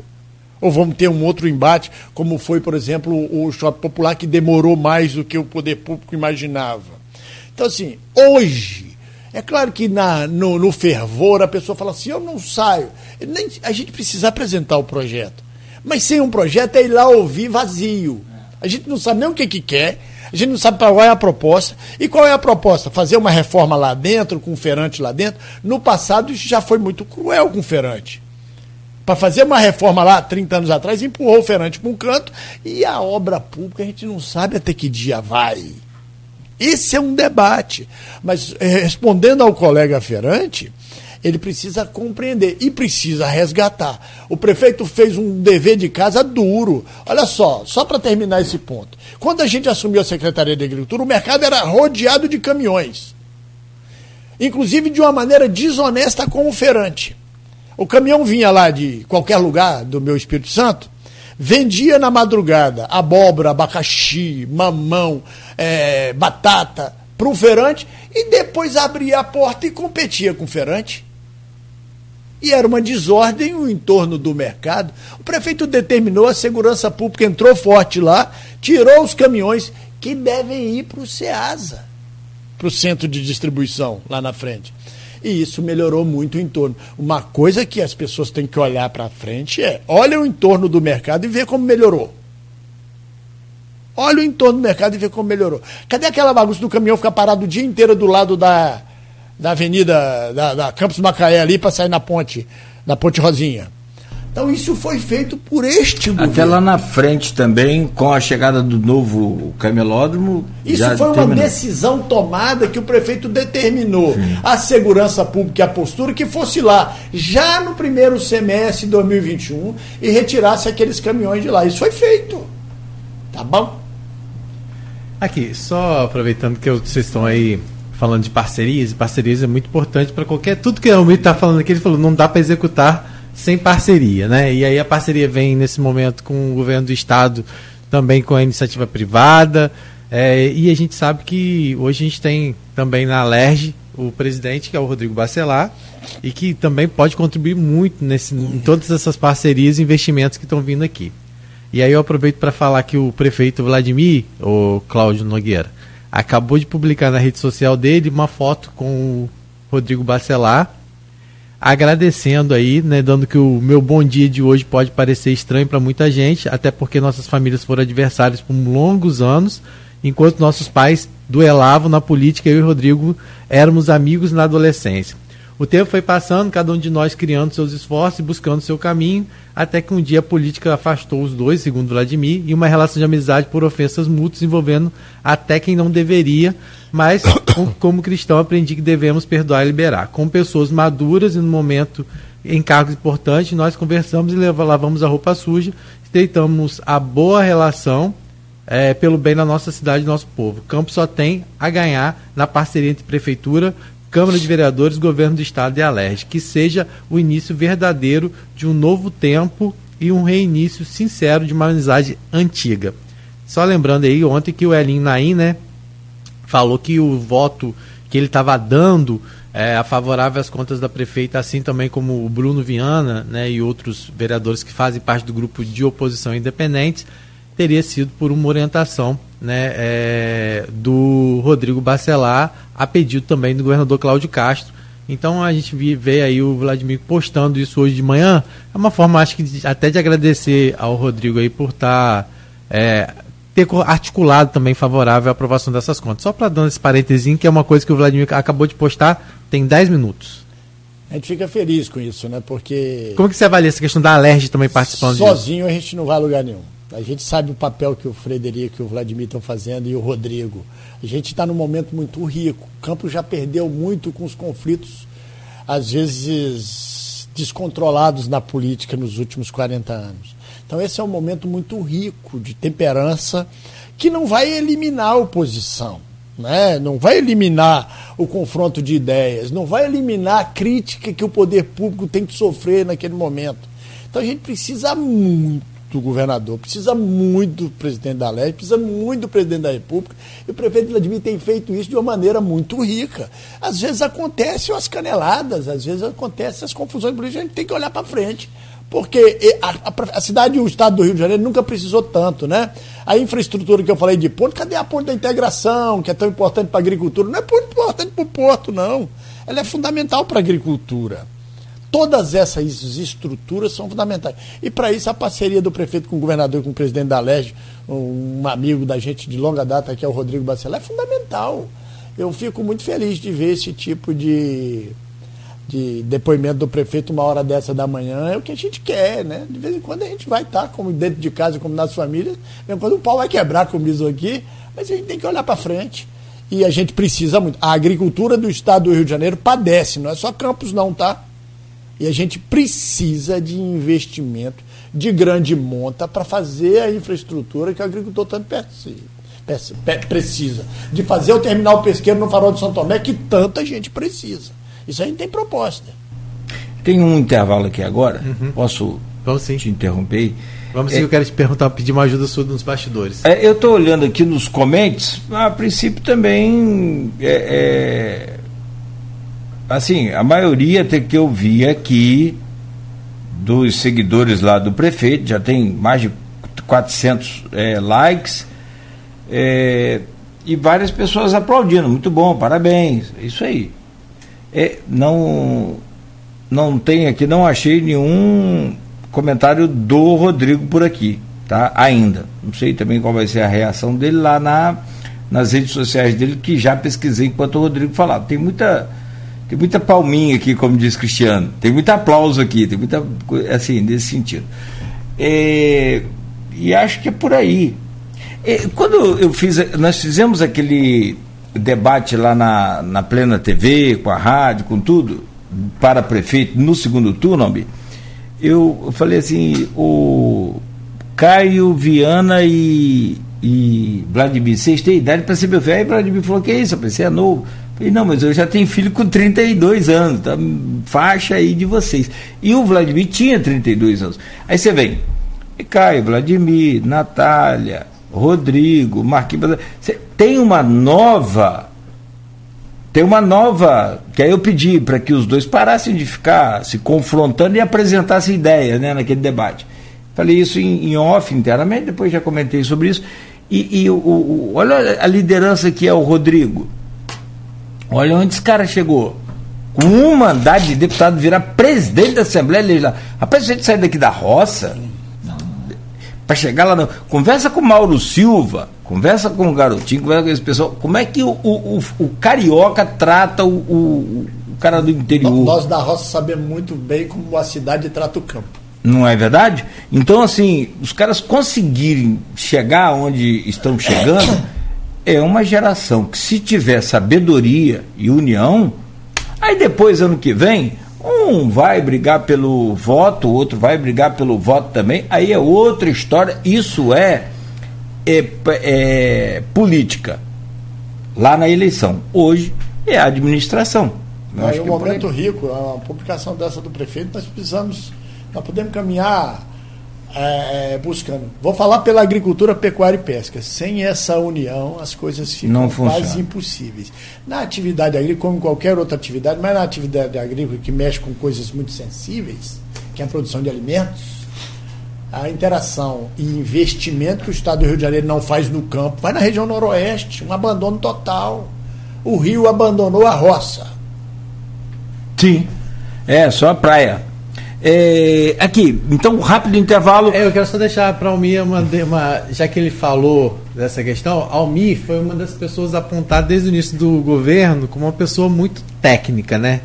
Ou vamos ter um outro embate, como foi, por exemplo, o shopping popular, que demorou mais do que o poder público imaginava? Então, assim, hoje... É claro que no fervor a pessoa fala assim, eu não saio. A gente precisa apresentar o projeto. Mas sem um projeto é ir lá ouvir vazio. A gente não sabe nem o que quer, a gente não sabe qual é a proposta. E qual é a proposta? Fazer uma reforma lá dentro, com o feirante lá dentro. No passado isso já foi muito cruel com o feirante. Para fazer uma reforma lá, 30 anos atrás, empurrou o feirante para um canto e a obra pública a gente não sabe até que dia vai. Esse é um debate, mas respondendo ao colega feirante, ele precisa compreender e precisa resgatar. O prefeito fez um dever de casa duro. Olha só para terminar esse ponto. Quando a gente assumiu a Secretaria de Agricultura, o mercado era rodeado de caminhões. inclusive de uma maneira desonesta com o feirante. O caminhão vinha lá de qualquer lugar do meu Espírito Santo, vendia na madrugada abóbora, abacaxi, mamão, batata para o feirante e depois abria a porta e competia com o feirante. E era uma desordem o entorno do mercado. O prefeito determinou, a segurança pública entrou forte lá, tirou os caminhões que devem ir para o Ceasa, para o centro de distribuição lá na frente. E isso melhorou muito o entorno. Uma coisa que as pessoas têm que olhar para frente é, olha o entorno do mercado e vê como melhorou. Olha o entorno do mercado e vê como melhorou. Cadê aquela bagunça do caminhão ficar parado o dia inteiro do lado da avenida da Campos Macaé ali para sair na ponte Rosinha? Então isso foi feito por este governo. Até lá na frente também, com a chegada do novo camelódromo. Isso foi uma decisão tomada que o prefeito determinou. Sim. A segurança pública e a postura que fosse lá já no primeiro semestre de 2021 e retirasse aqueles caminhões de lá. Isso foi feito. Tá bom? Aqui, só aproveitando que vocês estão aí falando de parcerias, e parcerias é muito importante para qualquer... Tudo que o Almir está falando aqui, ele falou, não dá para executar sem parceria, né? E aí a parceria vem nesse momento com o governo do estado, também com a iniciativa privada, e a gente sabe que hoje a gente tem também na LERJ o presidente, que é o Rodrigo Bacelar, e que também pode contribuir muito em todas essas parcerias e investimentos que estão vindo aqui. E aí eu aproveito para falar que o prefeito Vladimir, o Cláudio Nogueira, acabou de publicar na rede social dele uma foto com o Rodrigo Bacelar, agradecendo aí, né, dando que o meu bom dia de hoje pode parecer estranho para muita gente, até porque nossas famílias foram adversários por longos anos, enquanto nossos pais duelavam na política, eu e o Rodrigo éramos amigos na adolescência. O tempo foi passando, cada um de nós criando seus esforços e buscando seu caminho, até que um dia a política afastou os dois, segundo Vladimir, e uma relação de amizade por ofensas mútuas envolvendo até quem não deveria, mas como cristão aprendi que devemos perdoar e liberar. Com pessoas maduras e no momento em cargos importantes, nós conversamos e lavamos a roupa suja, estreitamos a boa relação pelo bem da nossa cidade e do nosso povo. O campo só tem a ganhar na parceria entre prefeitura, Câmara de Vereadores, Governo do Estado e a LERJ, que seja o início verdadeiro de um novo tempo e um reinício sincero de uma amizade antiga. Só lembrando aí, ontem que o Elin Naim, né, falou que o voto que ele estava dando a favorável às contas da prefeita, assim também como o Bruno Viana, né, e outros vereadores que fazem parte do grupo de oposição independente, teria sido por uma orientação, né, do Rodrigo Bacelar, a pedido também do governador Cláudio Castro. Então a gente vê aí o Vladimir postando isso hoje de manhã. É uma forma, acho que até de agradecer ao Rodrigo aí por ter articulado também favorável à aprovação dessas contas. Só para dar esse parentezinho, que é uma coisa que o Vladimir acabou de postar, tem 10 minutos. A gente fica feliz com isso, né? Porque... Como que você avalia essa questão da LERJ também participando disso? Sozinho a gente não vai a lugar nenhum. A gente sabe o papel que o Frederico e o Vladimir estão fazendo e o Rodrigo. A gente está num momento muito rico. O campo já perdeu muito com os conflitos, às vezes descontrolados na política nos últimos 40 anos. Então esse é um momento muito rico de temperança que não vai eliminar a oposição, né? Não vai eliminar o confronto de ideias, não vai eliminar a crítica que o poder público tem que sofrer naquele momento. Então a gente precisa muito do governador, precisa muito do presidente da LERJ, precisa muito do presidente da República, e o prefeito Vladimir tem feito isso de uma maneira muito rica. Às vezes acontecem as caneladas, às vezes acontecem as confusões políticas, a gente tem que olhar para frente, porque a cidade e o estado do Rio de Janeiro nunca precisou tanto, né? A infraestrutura que eu falei de porto, cadê a ponte da integração, que é tão importante para a agricultura? Não é importante para o porto, não. Ela é fundamental para a agricultura. Todas essas estruturas são fundamentais. E, para isso, a parceria do prefeito com o governador e com o presidente da LERJ, um amigo da gente de longa data, que é o Rodrigo Bacelar, é fundamental. Eu fico muito feliz de ver esse tipo de depoimento do prefeito uma hora dessa da manhã. É o que a gente quer, né? De vez em quando a gente vai estar, como dentro de casa, como nas famílias, quando o pau vai quebrar, como diz aqui, mas a gente tem que olhar para frente. E a gente precisa muito. A agricultura do estado do Rio de Janeiro padece, não é só Campos, não, tá? E a gente precisa de investimento de grande monta para fazer a infraestrutura que o agricultor tanto precisa. De fazer o terminal pesqueiro no Farol de São Tomé, que tanta gente precisa. Isso aí não tem proposta. Tem um intervalo aqui agora. Uhum. Posso te interromper? Vamos sim, eu quero te perguntar, pedir uma ajuda sua nos bastidores. Eu estou olhando aqui nos comentários, a princípio também, assim, a maioria até que eu vi aqui dos seguidores lá do prefeito, já tem mais de 400 likes, e várias pessoas aplaudindo, muito bom, parabéns, isso aí. Não tem aqui, não achei nenhum comentário do Rodrigo por aqui, tá? Ainda. Não sei também qual vai ser a reação dele lá nas redes sociais dele, que já pesquisei enquanto o Rodrigo falava. Tem muita palminha aqui, como diz Cristiano. Tem muito aplauso aqui, tem muita coisa assim, nesse sentido. E acho que é por aí. Quando nós fizemos aquele debate lá na Plena TV, com a rádio, com tudo, para prefeito no segundo turno, eu falei assim, o Caio, Viana e Vladimir, vocês têm idade para ser meu filho? Aí Vladimir falou, que é isso? Eu pensei, é novo. Eu falei, não, mas eu já tenho filho com 32 anos, tá? Faixa aí de vocês. E o Vladimir tinha 32 anos. Aí você vem, Caio, Vladimir, Natália, Rodrigo, Marquinhos, você tem uma nova... que aí eu pedi para que os dois parassem de ficar se confrontando e apresentassem ideias, né, naquele debate. Falei isso em off inteiramente, depois já comentei sobre isso. E olha a liderança que é o Rodrigo. Olha onde esse cara chegou. Com um mandato de deputado virar presidente da Assembleia Legislativa. Rapaz, se a gente sair daqui da roça, para chegar lá, conversa com o Mauro Silva, conversa com o Garotinho, conversa com esse pessoal. Como é que o carioca trata o cara do interior? Nós da roça sabemos muito bem como a cidade trata o campo. Não é verdade? Então, assim, os caras conseguirem chegar onde estão chegando é uma geração que, se tiver sabedoria e união, aí depois, ano que vem, um vai brigar pelo voto, o outro vai brigar pelo voto também, aí é outra história. Isso é política lá na eleição. Hoje é a administração. É um momento rico. A publicação dessa do prefeito, nós podemos caminhar buscando. Vou falar pela agricultura, pecuária e pesca. Sem essa união, as coisas ficam quase impossíveis. Na atividade agrícola, como em qualquer outra atividade, mas na atividade agrícola, que mexe com coisas muito sensíveis, que é a produção de alimentos, a interação e investimento que o Estado do Rio de Janeiro não faz no campo, vai na região noroeste, um abandono total. O Rio abandonou a roça. Sim, só a praia. Aqui, então, rápido intervalo. Eu quero só deixar para Almir, já que ele falou dessa questão, Almir foi uma das pessoas apontadas desde o início do governo como uma pessoa muito técnica, né?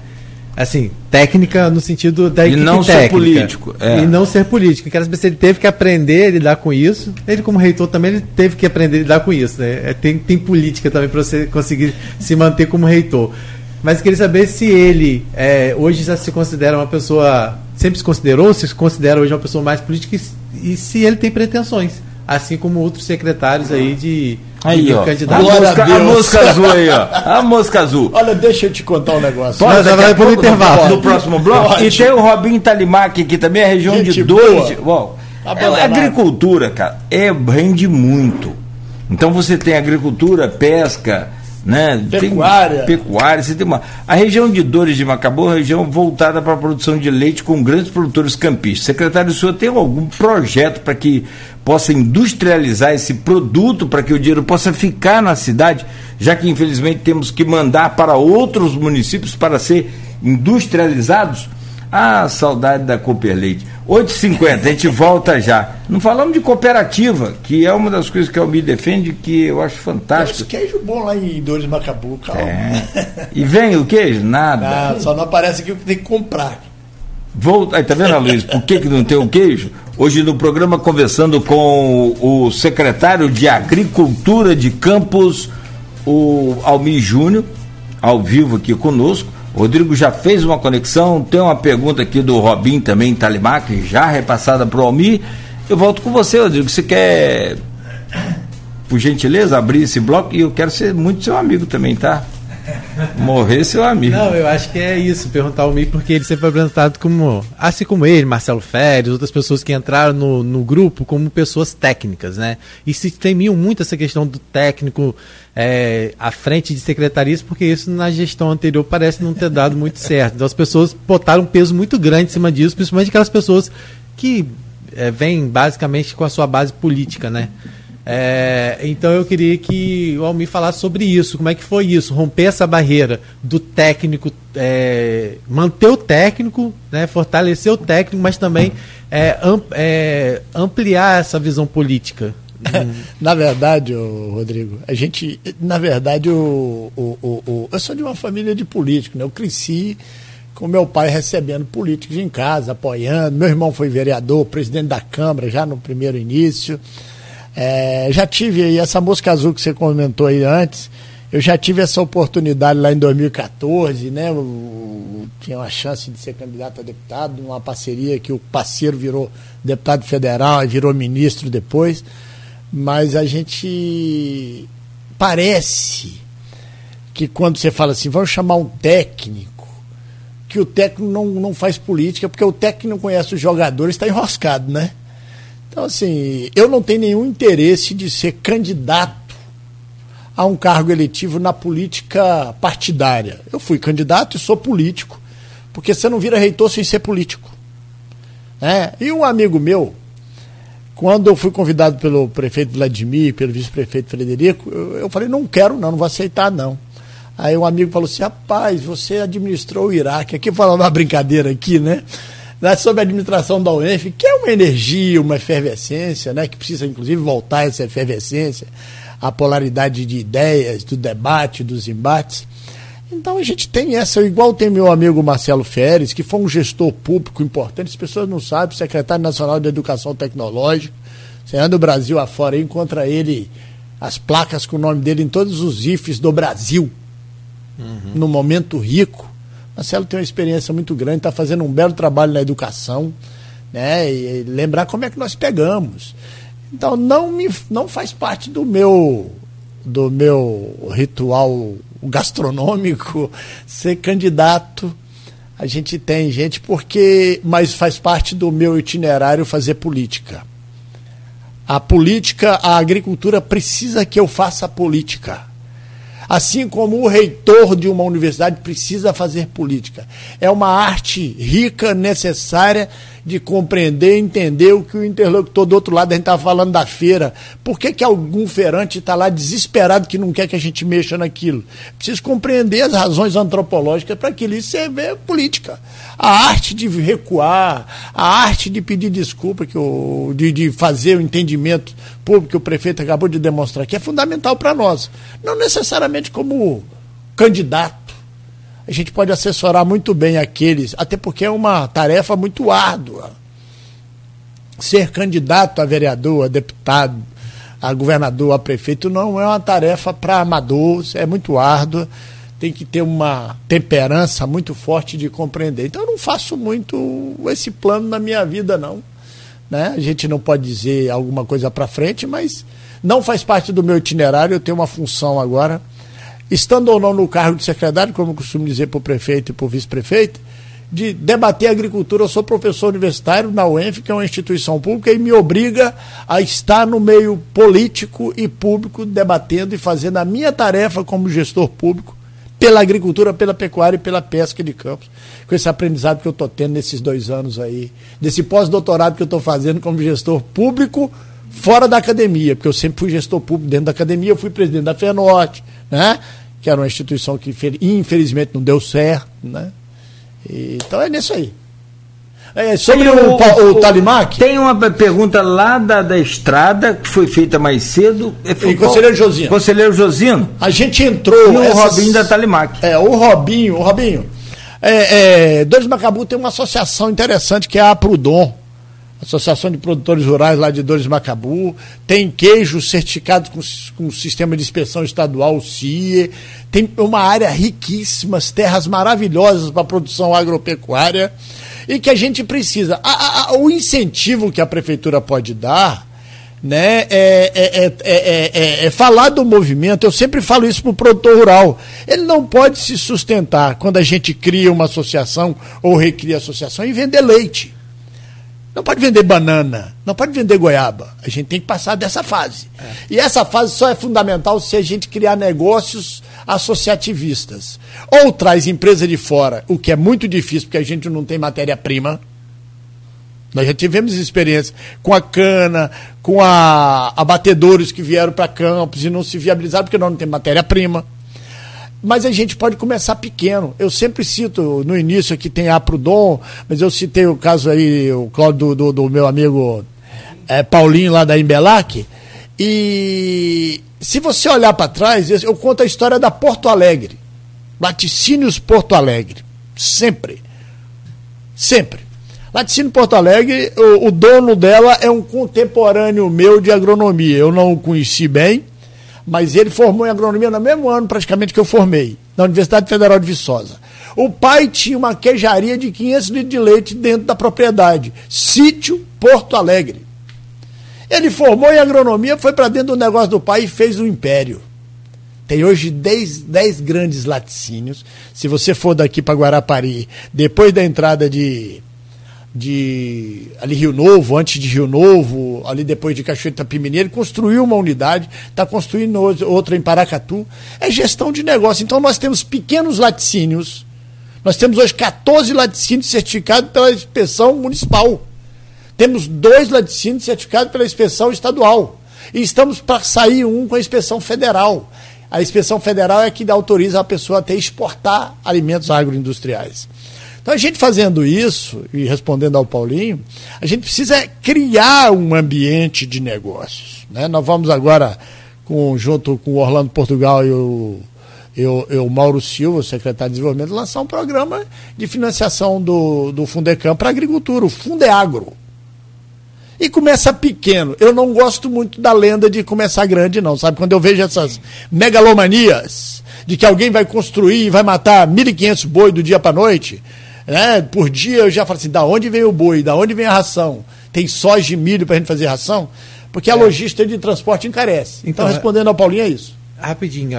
Assim, técnica no sentido da equipe técnica. E não ser político. E não ser político. Quero saber se ele teve que aprender a lidar com isso. Ele, como reitor também, ele teve que aprender a lidar com isso, né? Tem política também para você conseguir se manter como reitor. Mas queria saber se ele hoje já se considera uma pessoa... Sempre se considerou, se considera hoje uma pessoa mais política e se ele tem pretensões. Assim como outros secretários aí de candidatos. A mosca azul aí, ó. A mosca azul. Olha, deixa eu te contar um negócio. Nós vai para o intervalo. No próximo bloco. Pode. E tem o Robinho Talimac aqui também, a região de dois. Bom, a agricultura, cara, rende muito. Então você tem agricultura, pesca, né? Pecuária. Você tem a região de Dores de Macabou, região voltada para a produção de leite com grandes produtores campistas. Secretário, o senhor tem algum projeto para que possa industrializar esse produto, para que o dinheiro possa ficar na cidade, já que infelizmente temos que mandar para outros municípios para ser industrializados? Ah, saudade da Cooper Leite. 8h50, a gente volta já. Não falamos de cooperativa, que é uma das coisas que eu me defendo, que eu acho fantástico. Tem queijo bom lá em Dores de Macabu, calma. E vem o queijo? Nada. Só não aparece aqui o que tem que comprar. Aí, tá vendo, Luiz, por que não tem o queijo? Hoje no programa, conversando com o secretário de Agricultura de Campos, o Almir Júnior, ao vivo aqui conosco. Rodrigo já fez uma conexão, tem uma pergunta aqui do Robin também, Talimac, já repassada para o Almir. Eu volto com você, Rodrigo. Você quer por gentileza, abrir esse bloco, e eu quero ser muito seu amigo também, tá? Morrer seu amigo. Não, eu acho que é isso, perguntar ao Mick, porque ele sempre foi apresentado como, assim como ele, Marcelo Férez, outras pessoas que entraram no grupo como pessoas técnicas, né? E se temiam muito essa questão do técnico à frente de secretarias, porque isso na gestão anterior parece não ter dado muito certo. Então as pessoas botaram um peso muito grande em cima disso, principalmente aquelas pessoas que vêm basicamente com a sua base política, né? Então eu queria que o Almir falasse sobre isso, como é que foi isso, romper essa barreira do técnico, manter o técnico, né, fortalecer o técnico, mas também ampliar essa visão política. Na verdade, Rodrigo, a gente, na verdade, eu sou de uma família de políticos, né? Eu cresci com meu pai recebendo políticos em casa, apoiando, meu irmão foi vereador, presidente da Câmara já no primeiro início. Já tive aí essa mosca azul que você comentou aí antes, eu já tive essa oportunidade lá em 2014, né? Eu tinha uma chance de ser candidato a deputado, uma parceria que o parceiro virou deputado federal e virou ministro depois, mas a gente parece que quando você fala assim, vamos chamar um técnico, que o técnico não faz política, porque o técnico não conhece os jogadores, está enroscado, né? Então, assim, eu não tenho nenhum interesse de ser candidato a um cargo eletivo na política partidária. Eu fui candidato e sou político, porque você não vira reitor sem ser político, né? E um amigo meu, quando eu fui convidado pelo prefeito Vladimir, pelo vice-prefeito Frederico, eu falei, não quero não, não vou aceitar não. Aí um amigo falou assim, rapaz, você administrou o Iraque, aqui falando uma brincadeira aqui, né? Sobre a administração da UENF, que é uma energia, uma efervescência, né, que precisa inclusive voltar essa efervescência, a polaridade de ideias, do debate, dos embates. Então a gente tem essa, igual tem meu amigo Marcelo Férez, que foi um gestor público importante, as pessoas não sabem, secretário nacional de Educação Tecnológica, você anda o Brasil afora e encontra ele, as placas com o nome dele em todos os IFES do Brasil, no momento rico. Marcelo tem uma experiência muito grande, está fazendo um belo trabalho na educação, né? E lembrar como é que nós pegamos. Então, não faz parte do meu ritual gastronômico ser candidato. A gente tem gente porque... Mas faz parte do meu itinerário fazer política. A política, a agricultura precisa que eu faça política. Assim como o reitor de uma universidade precisa fazer política. É uma arte rica, necessária, de compreender, entender o que o interlocutor do outro lado, a gente estava falando da feira. Por que algum feirante está lá desesperado que não quer que a gente mexa naquilo? Preciso compreender as razões antropológicas para que isso seja política. A arte de recuar, a arte de pedir desculpa, de fazer o entendimento público que o prefeito acabou de demonstrar aqui, é fundamental para nós. Não necessariamente como candidato. A gente pode assessorar muito bem aqueles, até porque é uma tarefa muito árdua. Ser candidato a vereador, a deputado, a governador, a prefeito, não é uma tarefa para amadores, é muito árdua. Tem que ter uma temperança muito forte de compreender. Então eu não faço muito esse plano na minha vida, não, né? A gente não pode dizer alguma coisa para frente, mas não faz parte do meu itinerário. Eu tenho uma função agora, estando ou não no cargo de secretário, como eu costumo dizer para o prefeito e para o vice-prefeito, de debater a agricultura. Eu sou professor universitário na UENF, que é uma instituição pública, e me obriga a estar no meio político e público, debatendo e fazendo a minha tarefa como gestor público, pela agricultura, pela pecuária e pela pesca de campos, com esse aprendizado que eu estou tendo nesses 2 anos aí, desse pós-doutorado que eu estou fazendo como gestor público fora da academia, porque eu sempre fui gestor público dentro da academia, eu fui presidente da FENORTE, né, que era uma instituição que infelizmente não deu certo, né? Então é nisso aí. Sobre o Talimac? Tem uma pergunta lá da Estrada, que foi feita mais cedo. O conselheiro Josino. A gente entrou... E o Robinho da Talimac. O Robinho. Dois Macabu tem uma associação interessante, que é a Prudom, Associação de Produtores Rurais lá de Dores Macabu, tem queijo certificado com o Sistema de Inspeção Estadual, o CIE, tem uma área riquíssima, terras maravilhosas para produção agropecuária, e que a gente precisa. O incentivo que a prefeitura pode dar né, falar do movimento. Eu sempre falo isso para o produtor rural. Ele não pode se sustentar, quando a gente cria uma associação ou recria associação, e vender leite. Não pode vender banana, não pode vender goiaba. A gente tem que passar dessa fase. É. E essa fase só é fundamental se a gente criar negócios associativistas. Ou traz empresa de fora, o que é muito difícil, porque a gente não tem matéria-prima. Nós já tivemos experiência com a cana, com abatedores que vieram para Campos e não se viabilizaram, porque nós não temos matéria-prima. Mas a gente pode começar pequeno. Eu sempre cito, no início aqui tem a Prudom, mas eu citei o caso aí, o Cláudio do meu amigo Paulinho lá da Imbelac. E se você olhar para trás, eu conto a história da Porto Alegre. Laticínios Porto Alegre. Sempre. Sempre. Laticínio Porto Alegre, o dono dela é um contemporâneo meu de agronomia. Eu não o conheci bem, mas ele formou em agronomia no mesmo ano praticamente que eu formei, na Universidade Federal de Viçosa. O pai tinha uma queijaria de 500 litros de leite dentro da propriedade, Sítio Porto Alegre. Ele formou em agronomia, foi para dentro do negócio do pai e fez um império. Tem hoje 10 grandes laticínios. Se você for daqui para Guarapari, depois da entrada de ali Rio Novo, antes de Rio Novo, ali depois de Cachoeira do Itapimirim, ele construiu uma unidade, está construindo outra em Paracatu. É gestão de negócio. Então nós temos pequenos laticínios, nós temos hoje 14 laticínios certificados pela inspeção municipal, temos 2 laticínios certificados pela inspeção estadual e estamos para sair um com a inspeção federal. A inspeção federal é que autoriza a pessoa até exportar alimentos agroindustriais. Então, a gente fazendo isso, e respondendo ao Paulinho, a gente precisa criar um ambiente de negócios, né? Nós vamos agora, junto com o Orlando Portugal e o Mauro Silva, o secretário de Desenvolvimento, lançar um programa de financiação do Fundecam para a agricultura, o Fundeagro. E começa pequeno. Eu não gosto muito da lenda de começar grande, não, sabe? Quando eu vejo essas megalomanias de que alguém vai construir e vai matar 1.500 boi do dia para a noite... Né? Por dia eu já falo assim, da onde vem o boi, da onde vem a ração? Tem soja e milho para a gente fazer ração? Porque a logística de transporte encarece. Então respondendo ao Paulinho é isso. Rapidinho,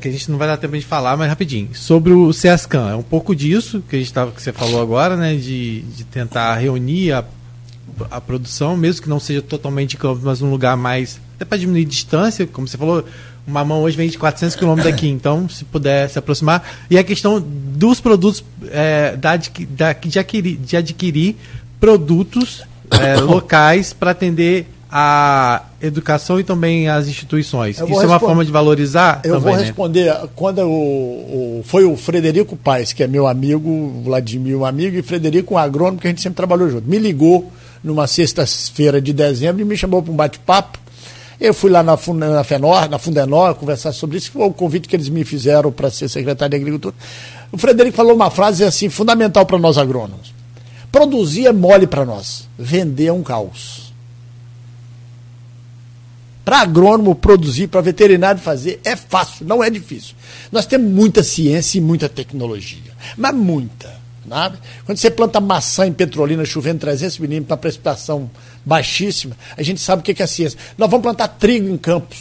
que a gente não vai dar tempo de falar, mas rapidinho. Sobre o SESCAM, é um pouco disso que você falou agora, né? De tentar reunir a produção, mesmo que não seja totalmente de campo, mas um lugar mais... Até para diminuir a distância, como você falou... O mamão hoje vem de 400 km daqui, então se puder se aproximar. E a questão dos produtos, de adquirir produtos locais para atender a educação e também as instituições. Isso é uma forma de valorizar também, né? Eu vou responder. Quando foi o Frederico Paes, que é meu amigo, Vladimir, um amigo, e Frederico, um agrônomo, que a gente sempre trabalhou junto. Me ligou numa sexta-feira de dezembro e me chamou para um bate-papo. Eu fui lá na Fundenor, conversar sobre isso, que foi o convite que eles me fizeram para ser secretário de Agricultura. O Frederico falou uma frase assim, fundamental para nós agrônomos. Produzir é mole para nós, vender é um caos. Para agrônomo produzir, para veterinário fazer, é fácil, não é difícil. Nós temos muita ciência e muita tecnologia, mas muita. Quando você planta maçã em Petrolina chovendo 300 milímetros, uma precipitação baixíssima, a gente sabe o que é a ciência. Nós vamos plantar trigo em Campos.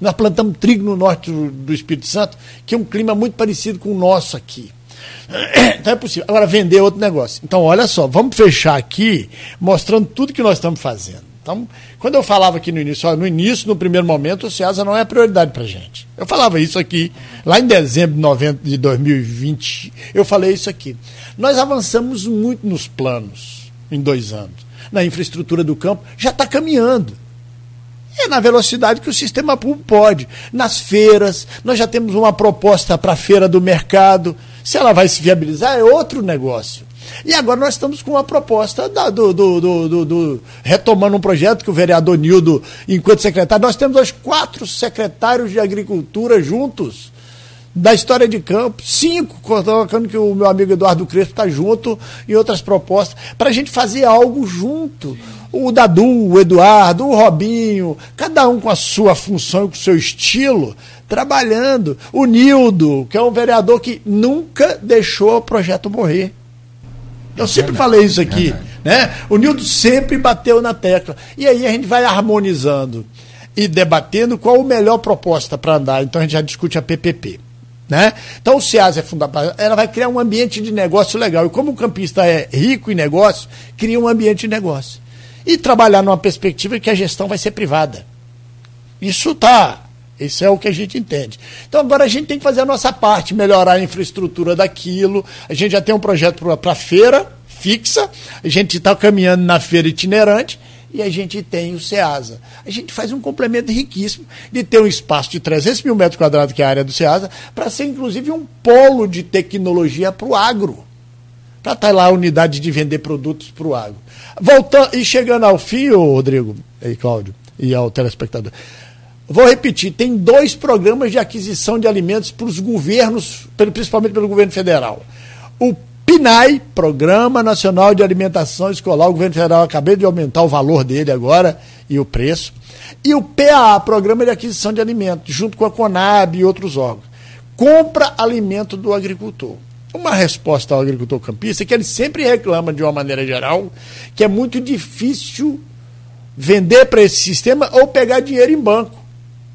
Nós plantamos trigo no norte do Espírito Santo, que é um clima muito parecido com o nosso aqui. Então é possível. Agora, vender é outro negócio. Então, olha só, vamos fechar aqui mostrando tudo que nós estamos fazendo. Então, quando eu falava aqui no primeiro momento, o SEASA não é a prioridade para a gente. Eu falava isso aqui, lá em dezembro de 2020, eu falei isso aqui. Nós avançamos muito nos planos em 2 anos. Na infraestrutura do campo, já está caminhando. É na velocidade que o sistema público pode. Nas feiras, nós já temos uma proposta para a feira do mercado. Se ela vai se viabilizar, é outro negócio. E agora nós estamos com uma proposta retomando um projeto que o vereador Nildo, enquanto secretário, nós temos hoje 4 secretários de agricultura juntos, da história de campo, 5, colocando que o meu amigo Eduardo Crespo está junto em outras propostas, para a gente fazer algo junto. O Dadu, o Eduardo, o Robinho, cada um com a sua função e com o seu estilo, trabalhando. O Nildo, que é um vereador que nunca deixou o projeto morrer. Eu sempre falei isso aqui, né? O Nildo sempre bateu na tecla. E aí a gente vai harmonizando e debatendo qual a melhor proposta para andar. Então a gente já discute a PPP. Né? Então o SEASA é fundamental, ela vai criar um ambiente de negócio legal. E como o campista é rico em negócio, cria um ambiente de negócio. E trabalhar numa perspectiva que a gestão vai ser privada. Isso tá. Isso é o que a gente entende. Então agora a gente tem que fazer a nossa parte, melhorar a infraestrutura daquilo. A gente já tem um projeto para feira fixa, a gente está caminhando na feira itinerante e a gente tem o SEASA. A gente faz um complemento riquíssimo de ter um espaço de 300 mil metros quadrados, que é a área do SEASA, para ser inclusive um polo de tecnologia para o agro, para estar lá a unidade de vender produtos para o agro. Voltando e chegando ao fim, Rodrigo e Cláudio e ao telespectador, vou repetir, tem 2 programas de aquisição de alimentos para os governos, principalmente pelo governo federal. O PNAE, Programa Nacional de Alimentação Escolar, o governo federal acabou de aumentar o valor dele agora e o preço. E o PAA, Programa de Aquisição de Alimentos, junto com a Conab e outros órgãos. Compra alimento do agricultor. Uma resposta ao agricultor campista é que ele sempre reclama, de uma maneira geral, que é muito difícil vender para esse sistema ou pegar dinheiro em banco.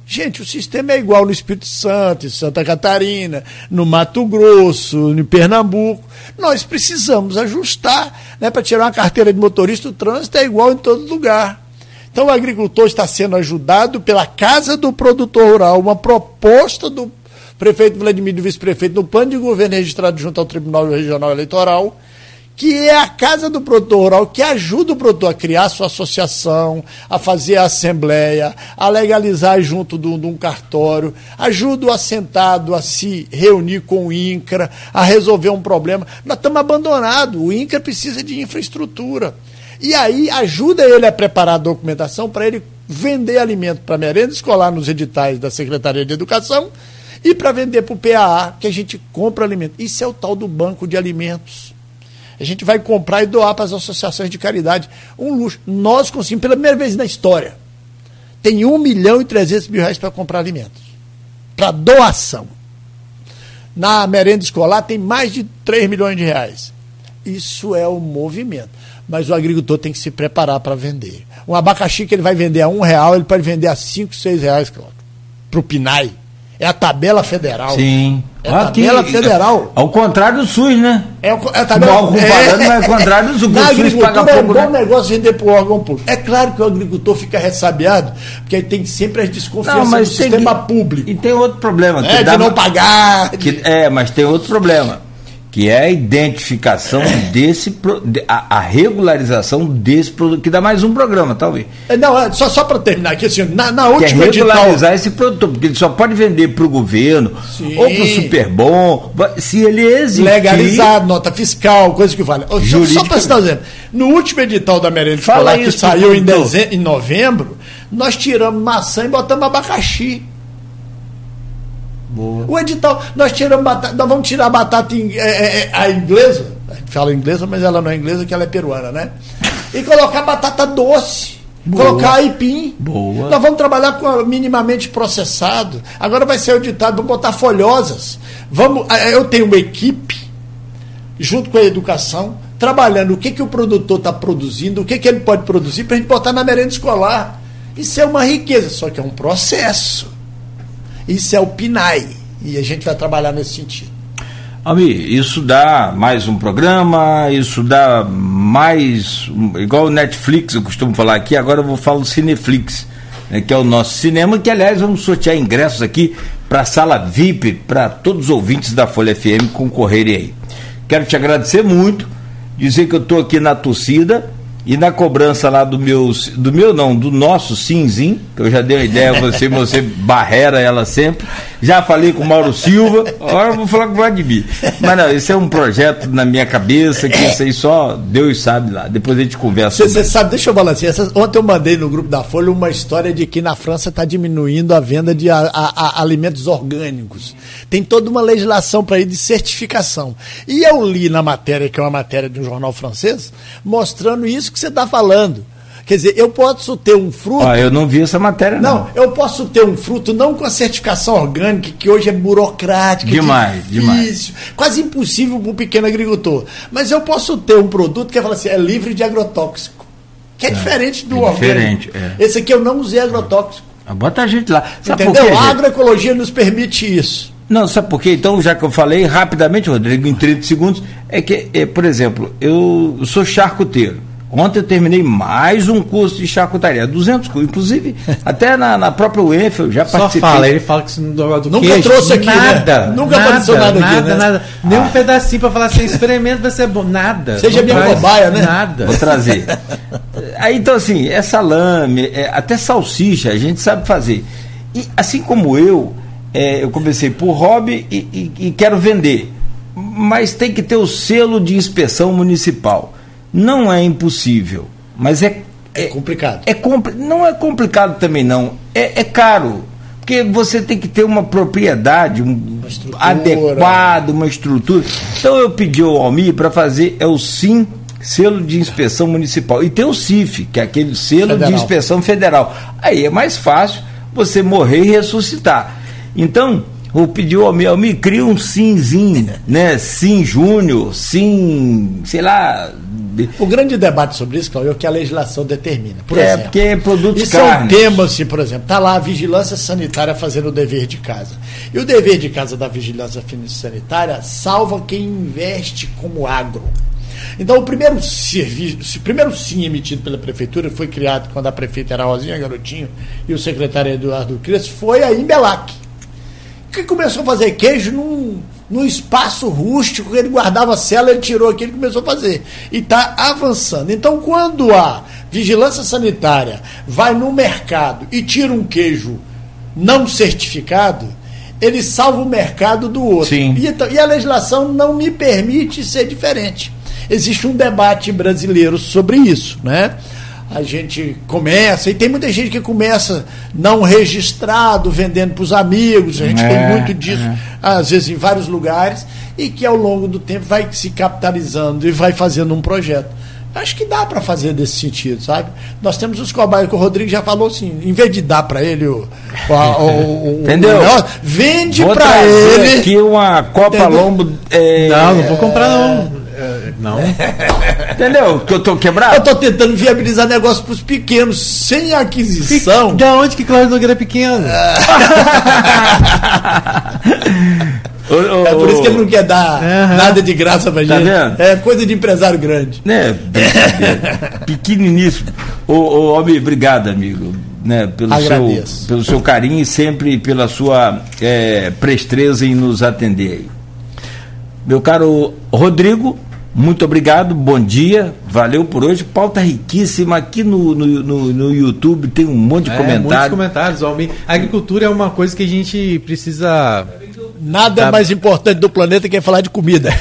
Gente, o sistema é igual no Espírito Santo, em Santa Catarina, no Mato Grosso, em Pernambuco. Nós precisamos ajustar, né, para tirar uma carteira de motorista, o trânsito é igual em todo lugar. Então o agricultor está sendo ajudado pela Casa do Produtor Rural, uma proposta do prefeito Vladimir e do vice-prefeito no plano de governo registrado junto ao Tribunal Regional Eleitoral, que é a Casa do Produtor Rural, que ajuda o produtor a criar sua associação, a fazer a assembleia, a legalizar junto de um cartório, ajuda o assentado a se reunir com o INCRA, a resolver um problema. Nós estamos abandonados, o INCRA precisa de infraestrutura. E aí ajuda ele a preparar a documentação para ele vender alimento para merenda escolar nos editais da Secretaria de Educação e para vender para o PAA, que a gente compra alimento. Isso é o tal do banco de alimentos. A gente vai comprar e doar para as associações de caridade. Um luxo. Nós conseguimos, pela primeira vez na história, tem 1.300.000 reais para comprar alimentos. Para doação. Na merenda escolar tem mais de 3 milhões de reais. Isso é o movimento. Mas o agricultor tem que se preparar para vender. Um abacaxi que ele vai vender a R$1, ele pode vender a R$5, R$6, Cláudio. Para o PNAE. É a tabela federal. Sim. É a tabela federal. Ao contrário do SUS, né? É a tabela federal. É ao contrário do SUS. O SUS paga pouco, é um bom negócio vender para o órgão público. É claro que o agricultor fica ressabiado, porque aí tem sempre as desconfianças do sistema público. E tem outro problema. É, de não pagar. Mas tem outro problema, que é a identificação desse... A regularização desse produto, que dá mais um programa, talvez. Só para terminar aqui, assim, na última edital... É regularizar esse produto, porque ele só pode vender para o governo, sim, ou para o Superbom, se ele existe. Legalizar, nota fiscal, coisa que vale. Só para citar um exemplo, no último edital da merenda escolar, que saiu em novembro, nós tiramos maçã e botamos abacaxi. Boa. O edital, nós vamos tirar a batata a inglesa, a gente fala inglesa, mas ela não é inglesa, que ela é peruana, né? E colocar batata doce, boa, colocar aipim. Boa. Nós vamos trabalhar com minimamente processado. Agora vai ser editado, vamos botar folhosas. Eu tenho uma equipe, junto com a educação, trabalhando o que o produtor está produzindo, o que ele pode produzir, para a gente botar na merenda escolar. Isso é uma riqueza, só que é um processo. Isso é o PNAE, e a gente vai trabalhar nesse sentido. Amir, isso dá mais um programa, isso dá mais... Igual o Netflix, eu costumo falar aqui, agora eu vou falar do Cineflix, né, que é o nosso cinema, que aliás vamos sortear ingressos aqui para a sala VIP, para todos os ouvintes da Folha FM concorrerem aí. Quero te agradecer muito, dizer que eu estou aqui na torcida... E na cobrança lá do nosso Cinzinho, que eu já dei uma ideia a você, mas você barrera ela sempre. Já falei com o Mauro Silva, agora eu vou falar com o Vladimir. Mas não, esse é um projeto na minha cabeça, que isso aí só Deus sabe lá. Depois a gente conversa. Você sabe, deixa eu balancear. Ontem eu mandei no grupo da Folha uma história de que na França está diminuindo a venda de alimentos orgânicos. Tem toda uma legislação para ir de certificação. E eu li na matéria, que é uma matéria de um jornal francês, mostrando isso que você está falando, Quer dizer, eu posso ter um fruto... Ah, eu não vi essa matéria, não. Não, eu posso ter um fruto não com a certificação orgânica, que hoje é burocrática, difícil, quase impossível para o pequeno agricultor. Mas eu posso ter um produto que fala assim, é livre de agrotóxico, que é diferente do orgânico. É. Esse aqui eu não usei agrotóxico. Bota a gente lá. Sabe, entendeu? Por quê, a agroecologia gente? Nos permite isso. Não, sabe por quê? Então, já que eu falei rapidamente, Rodrigo, em 30 segundos, é que, por exemplo, eu sou charcuteiro. Ontem eu terminei mais um curso de charcutaria, 200 cursos, inclusive, até na própria UEF eu já participei. Só fala, ele fala que isso não é do nunca queijo, trouxe aqui, nada, né? Nunca apareceu nada aqui, né? Nada. Nem um pedacinho para falar assim, experimenta, vai ser bom, nada. Seja minha cobaia, né? Nada. Vou trazer. Aí, então, assim, é salame, até salsicha, a gente sabe fazer. E, assim como eu comecei por hobby e quero vender, mas tem que ter o selo de inspeção municipal. Não é impossível, mas é complicado. Não é complicado também não, é caro, porque você tem que ter uma propriedade adequada, uma estrutura. Então eu pedi ao Almir para fazer o SIM, selo de inspeção municipal, e tem o CIF, que é aquele selo de inspeção federal. Aí é mais fácil você morrer e ressuscitar. Então, eu pedi ao Almir, cria um SIMzinho, né? SIM Júnior, SIM, sei lá... O grande debate sobre isso, Cláudio, é o que a legislação determina. Por exemplo, porque é produto carne. Isso é um tema, assim, por exemplo, está lá a vigilância sanitária fazendo o dever de casa. E o dever de casa da vigilância sanitária salva quem investe como agro. Então, o primeiro serviço, sim emitido pela prefeitura, foi criado quando a prefeita era Rosinha Garotinho e o secretário Eduardo Crespo, foi a Imbelac, que começou a fazer queijo num espaço rústico, ele guardava a cela, ele tirou aquilo e começou a fazer. E está avançando. Então, quando a vigilância sanitária vai no mercado e tira um queijo não certificado, ele salva o mercado do outro. Sim. E a legislação não me permite ser diferente. Existe um debate brasileiro sobre isso, né? A gente começa, e tem muita gente que começa não registrado, vendendo para os amigos, a gente tem muito disso, às vezes em vários lugares, e que ao longo do tempo vai se capitalizando e vai fazendo um projeto. Acho que dá para fazer desse sentido, sabe? Nós temos os cobaias, que o Rodrigo já falou assim, em vez de dar para ele entendeu? Vende para ele aqui uma Copa, entendeu? Lombo. Não vou comprar não. Não. Entendeu? Que eu tô quebrado? Eu tô tentando viabilizar negócio pros pequenos, sem aquisição. De onde que Cláudio Nogueira é pequeno? É por isso que ele não quer dar nada de graça pra gente. Vendo? É coisa de empresário grande. Né? Pequeniníssimo. Almir, obrigado, amigo. Né, pelo seu carinho e sempre pela sua presteza em nos atender. Meu caro Rodrigo, muito obrigado, bom dia, valeu por hoje. Pauta riquíssima aqui no YouTube, tem um monte de comentários. Muitos comentários, Almir. A agricultura é uma coisa que a gente precisa... Nada mais importante do planeta que é falar de comida.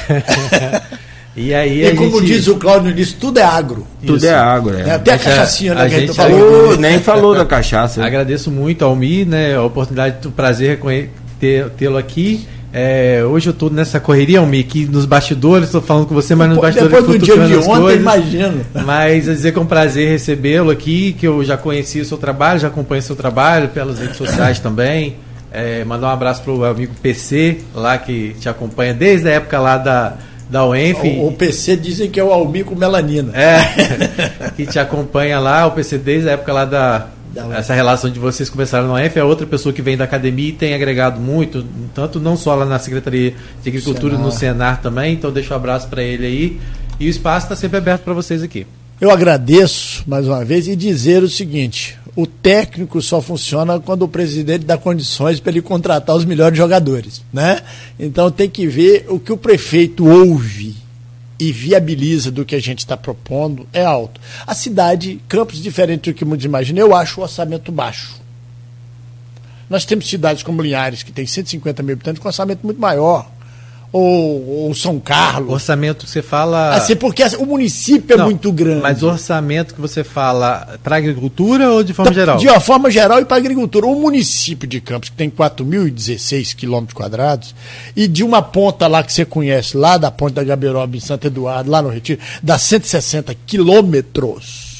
E aí como diz o Cláudio no início, tudo é agro. Tudo isso. É agro, até a cachaçinha, né, que a gente falou. Nem falou da cachaça. Agradeço muito, Almir, né, a oportunidade, o prazer tê-lo aqui. Hoje eu estou nessa correria, Almir, que nos bastidores, estou falando com você, mas nos bastidores depois do dia de ontem, imagino. Mas dizer que é um prazer recebê-lo aqui, que eu já conheci o seu trabalho, já acompanho o seu trabalho pelas redes sociais também. Mandar um abraço para o amigo PC, lá que te acompanha desde a época lá da UENF. O PC dizem que é o Almir com melanina. Que te acompanha lá, o PC desde a época lá da... Essa relação de vocês começaram na UF, é outra pessoa que vem da academia e tem agregado muito, tanto não só lá na Secretaria de Agricultura, no Senar também. Então deixo um abraço para ele aí, e o espaço está sempre aberto para vocês aqui. Eu agradeço mais uma vez e dizer o seguinte: o técnico só funciona quando o presidente dá condições para ele contratar os melhores jogadores, né? Então tem que ver o que o prefeito ouve e viabiliza do que a gente está propondo, é alto. A cidade, Campos, diferente do que muitos imaginam, eu acho o orçamento baixo. Nós temos cidades como Linhares, que tem 150 mil habitantes, com orçamento muito maior. Ou São Carlos. Orçamento que você fala... Assim, porque o município é muito grande. Mas o orçamento que você fala para agricultura ou de forma geral? De uma forma geral e para agricultura. O município de Campos, que tem 4.016 quilômetros quadrados, e de uma ponta lá que você conhece, lá da Ponte da Gabiroba, em Santo Eduardo, lá no Retiro, dá 160 quilômetros.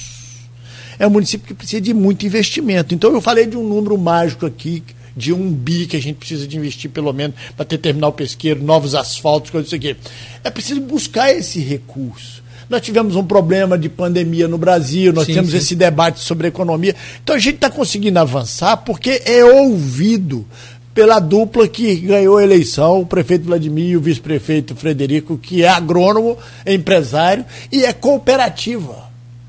é um município que precisa de muito investimento. Então eu falei de um número mágico aqui, de R$1 bi que a gente precisa de investir pelo menos para ter terminal pesqueiro, novos asfaltos, coisas assim. É preciso buscar esse recurso. Nós tivemos um problema de pandemia no Brasil, nós temos esse debate sobre economia. Então a gente está conseguindo avançar porque é ouvido pela dupla que ganhou a eleição, o prefeito Vladimir e o vice-prefeito Frederico, que é agrônomo, é empresário e é cooperativa,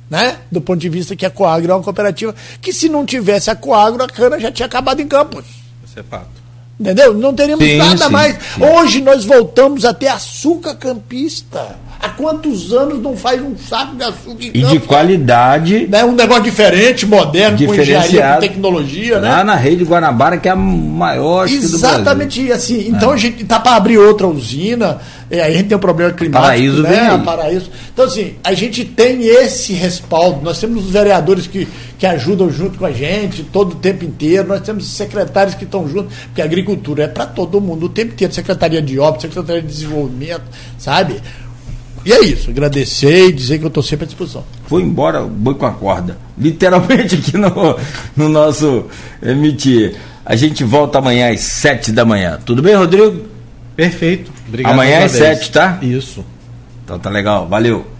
né? Do ponto de vista que a Coagro é uma cooperativa, que se não tivesse a Coagro, a cana já tinha acabado em Campos. Isso é fato. Entendeu? Não teríamos nada mais. Hoje nós voltamos a ter açúcar campista. Há quantos anos não faz um saco de açúcar em Campos? E de qualidade. Né? Um negócio diferente, moderno, com engenharia, com tecnologia. Lá, né? Na rede Guanabara, que é a maior do Brasil. Exatamente, assim. Então a gente está para abrir outra usina. A gente tem um problema climático, Paraíso, né? Paraíso. Então, assim, a gente tem esse respaldo. Nós temos os vereadores que ajudam junto com a gente todo o tempo inteiro. Nós temos os secretários que estão juntos, porque a agricultura é para todo mundo o tempo inteiro. Secretaria de Obras, Secretaria de Desenvolvimento, sabe? E é isso. Agradecer e dizer que eu estou sempre à disposição. Foi embora o boi com a corda. Literalmente aqui no nosso MT. A gente volta amanhã às 7h. Tudo bem, Rodrigo? Perfeito. Obrigado. Amanhã às 7, tá? Isso. Então tá legal. Valeu.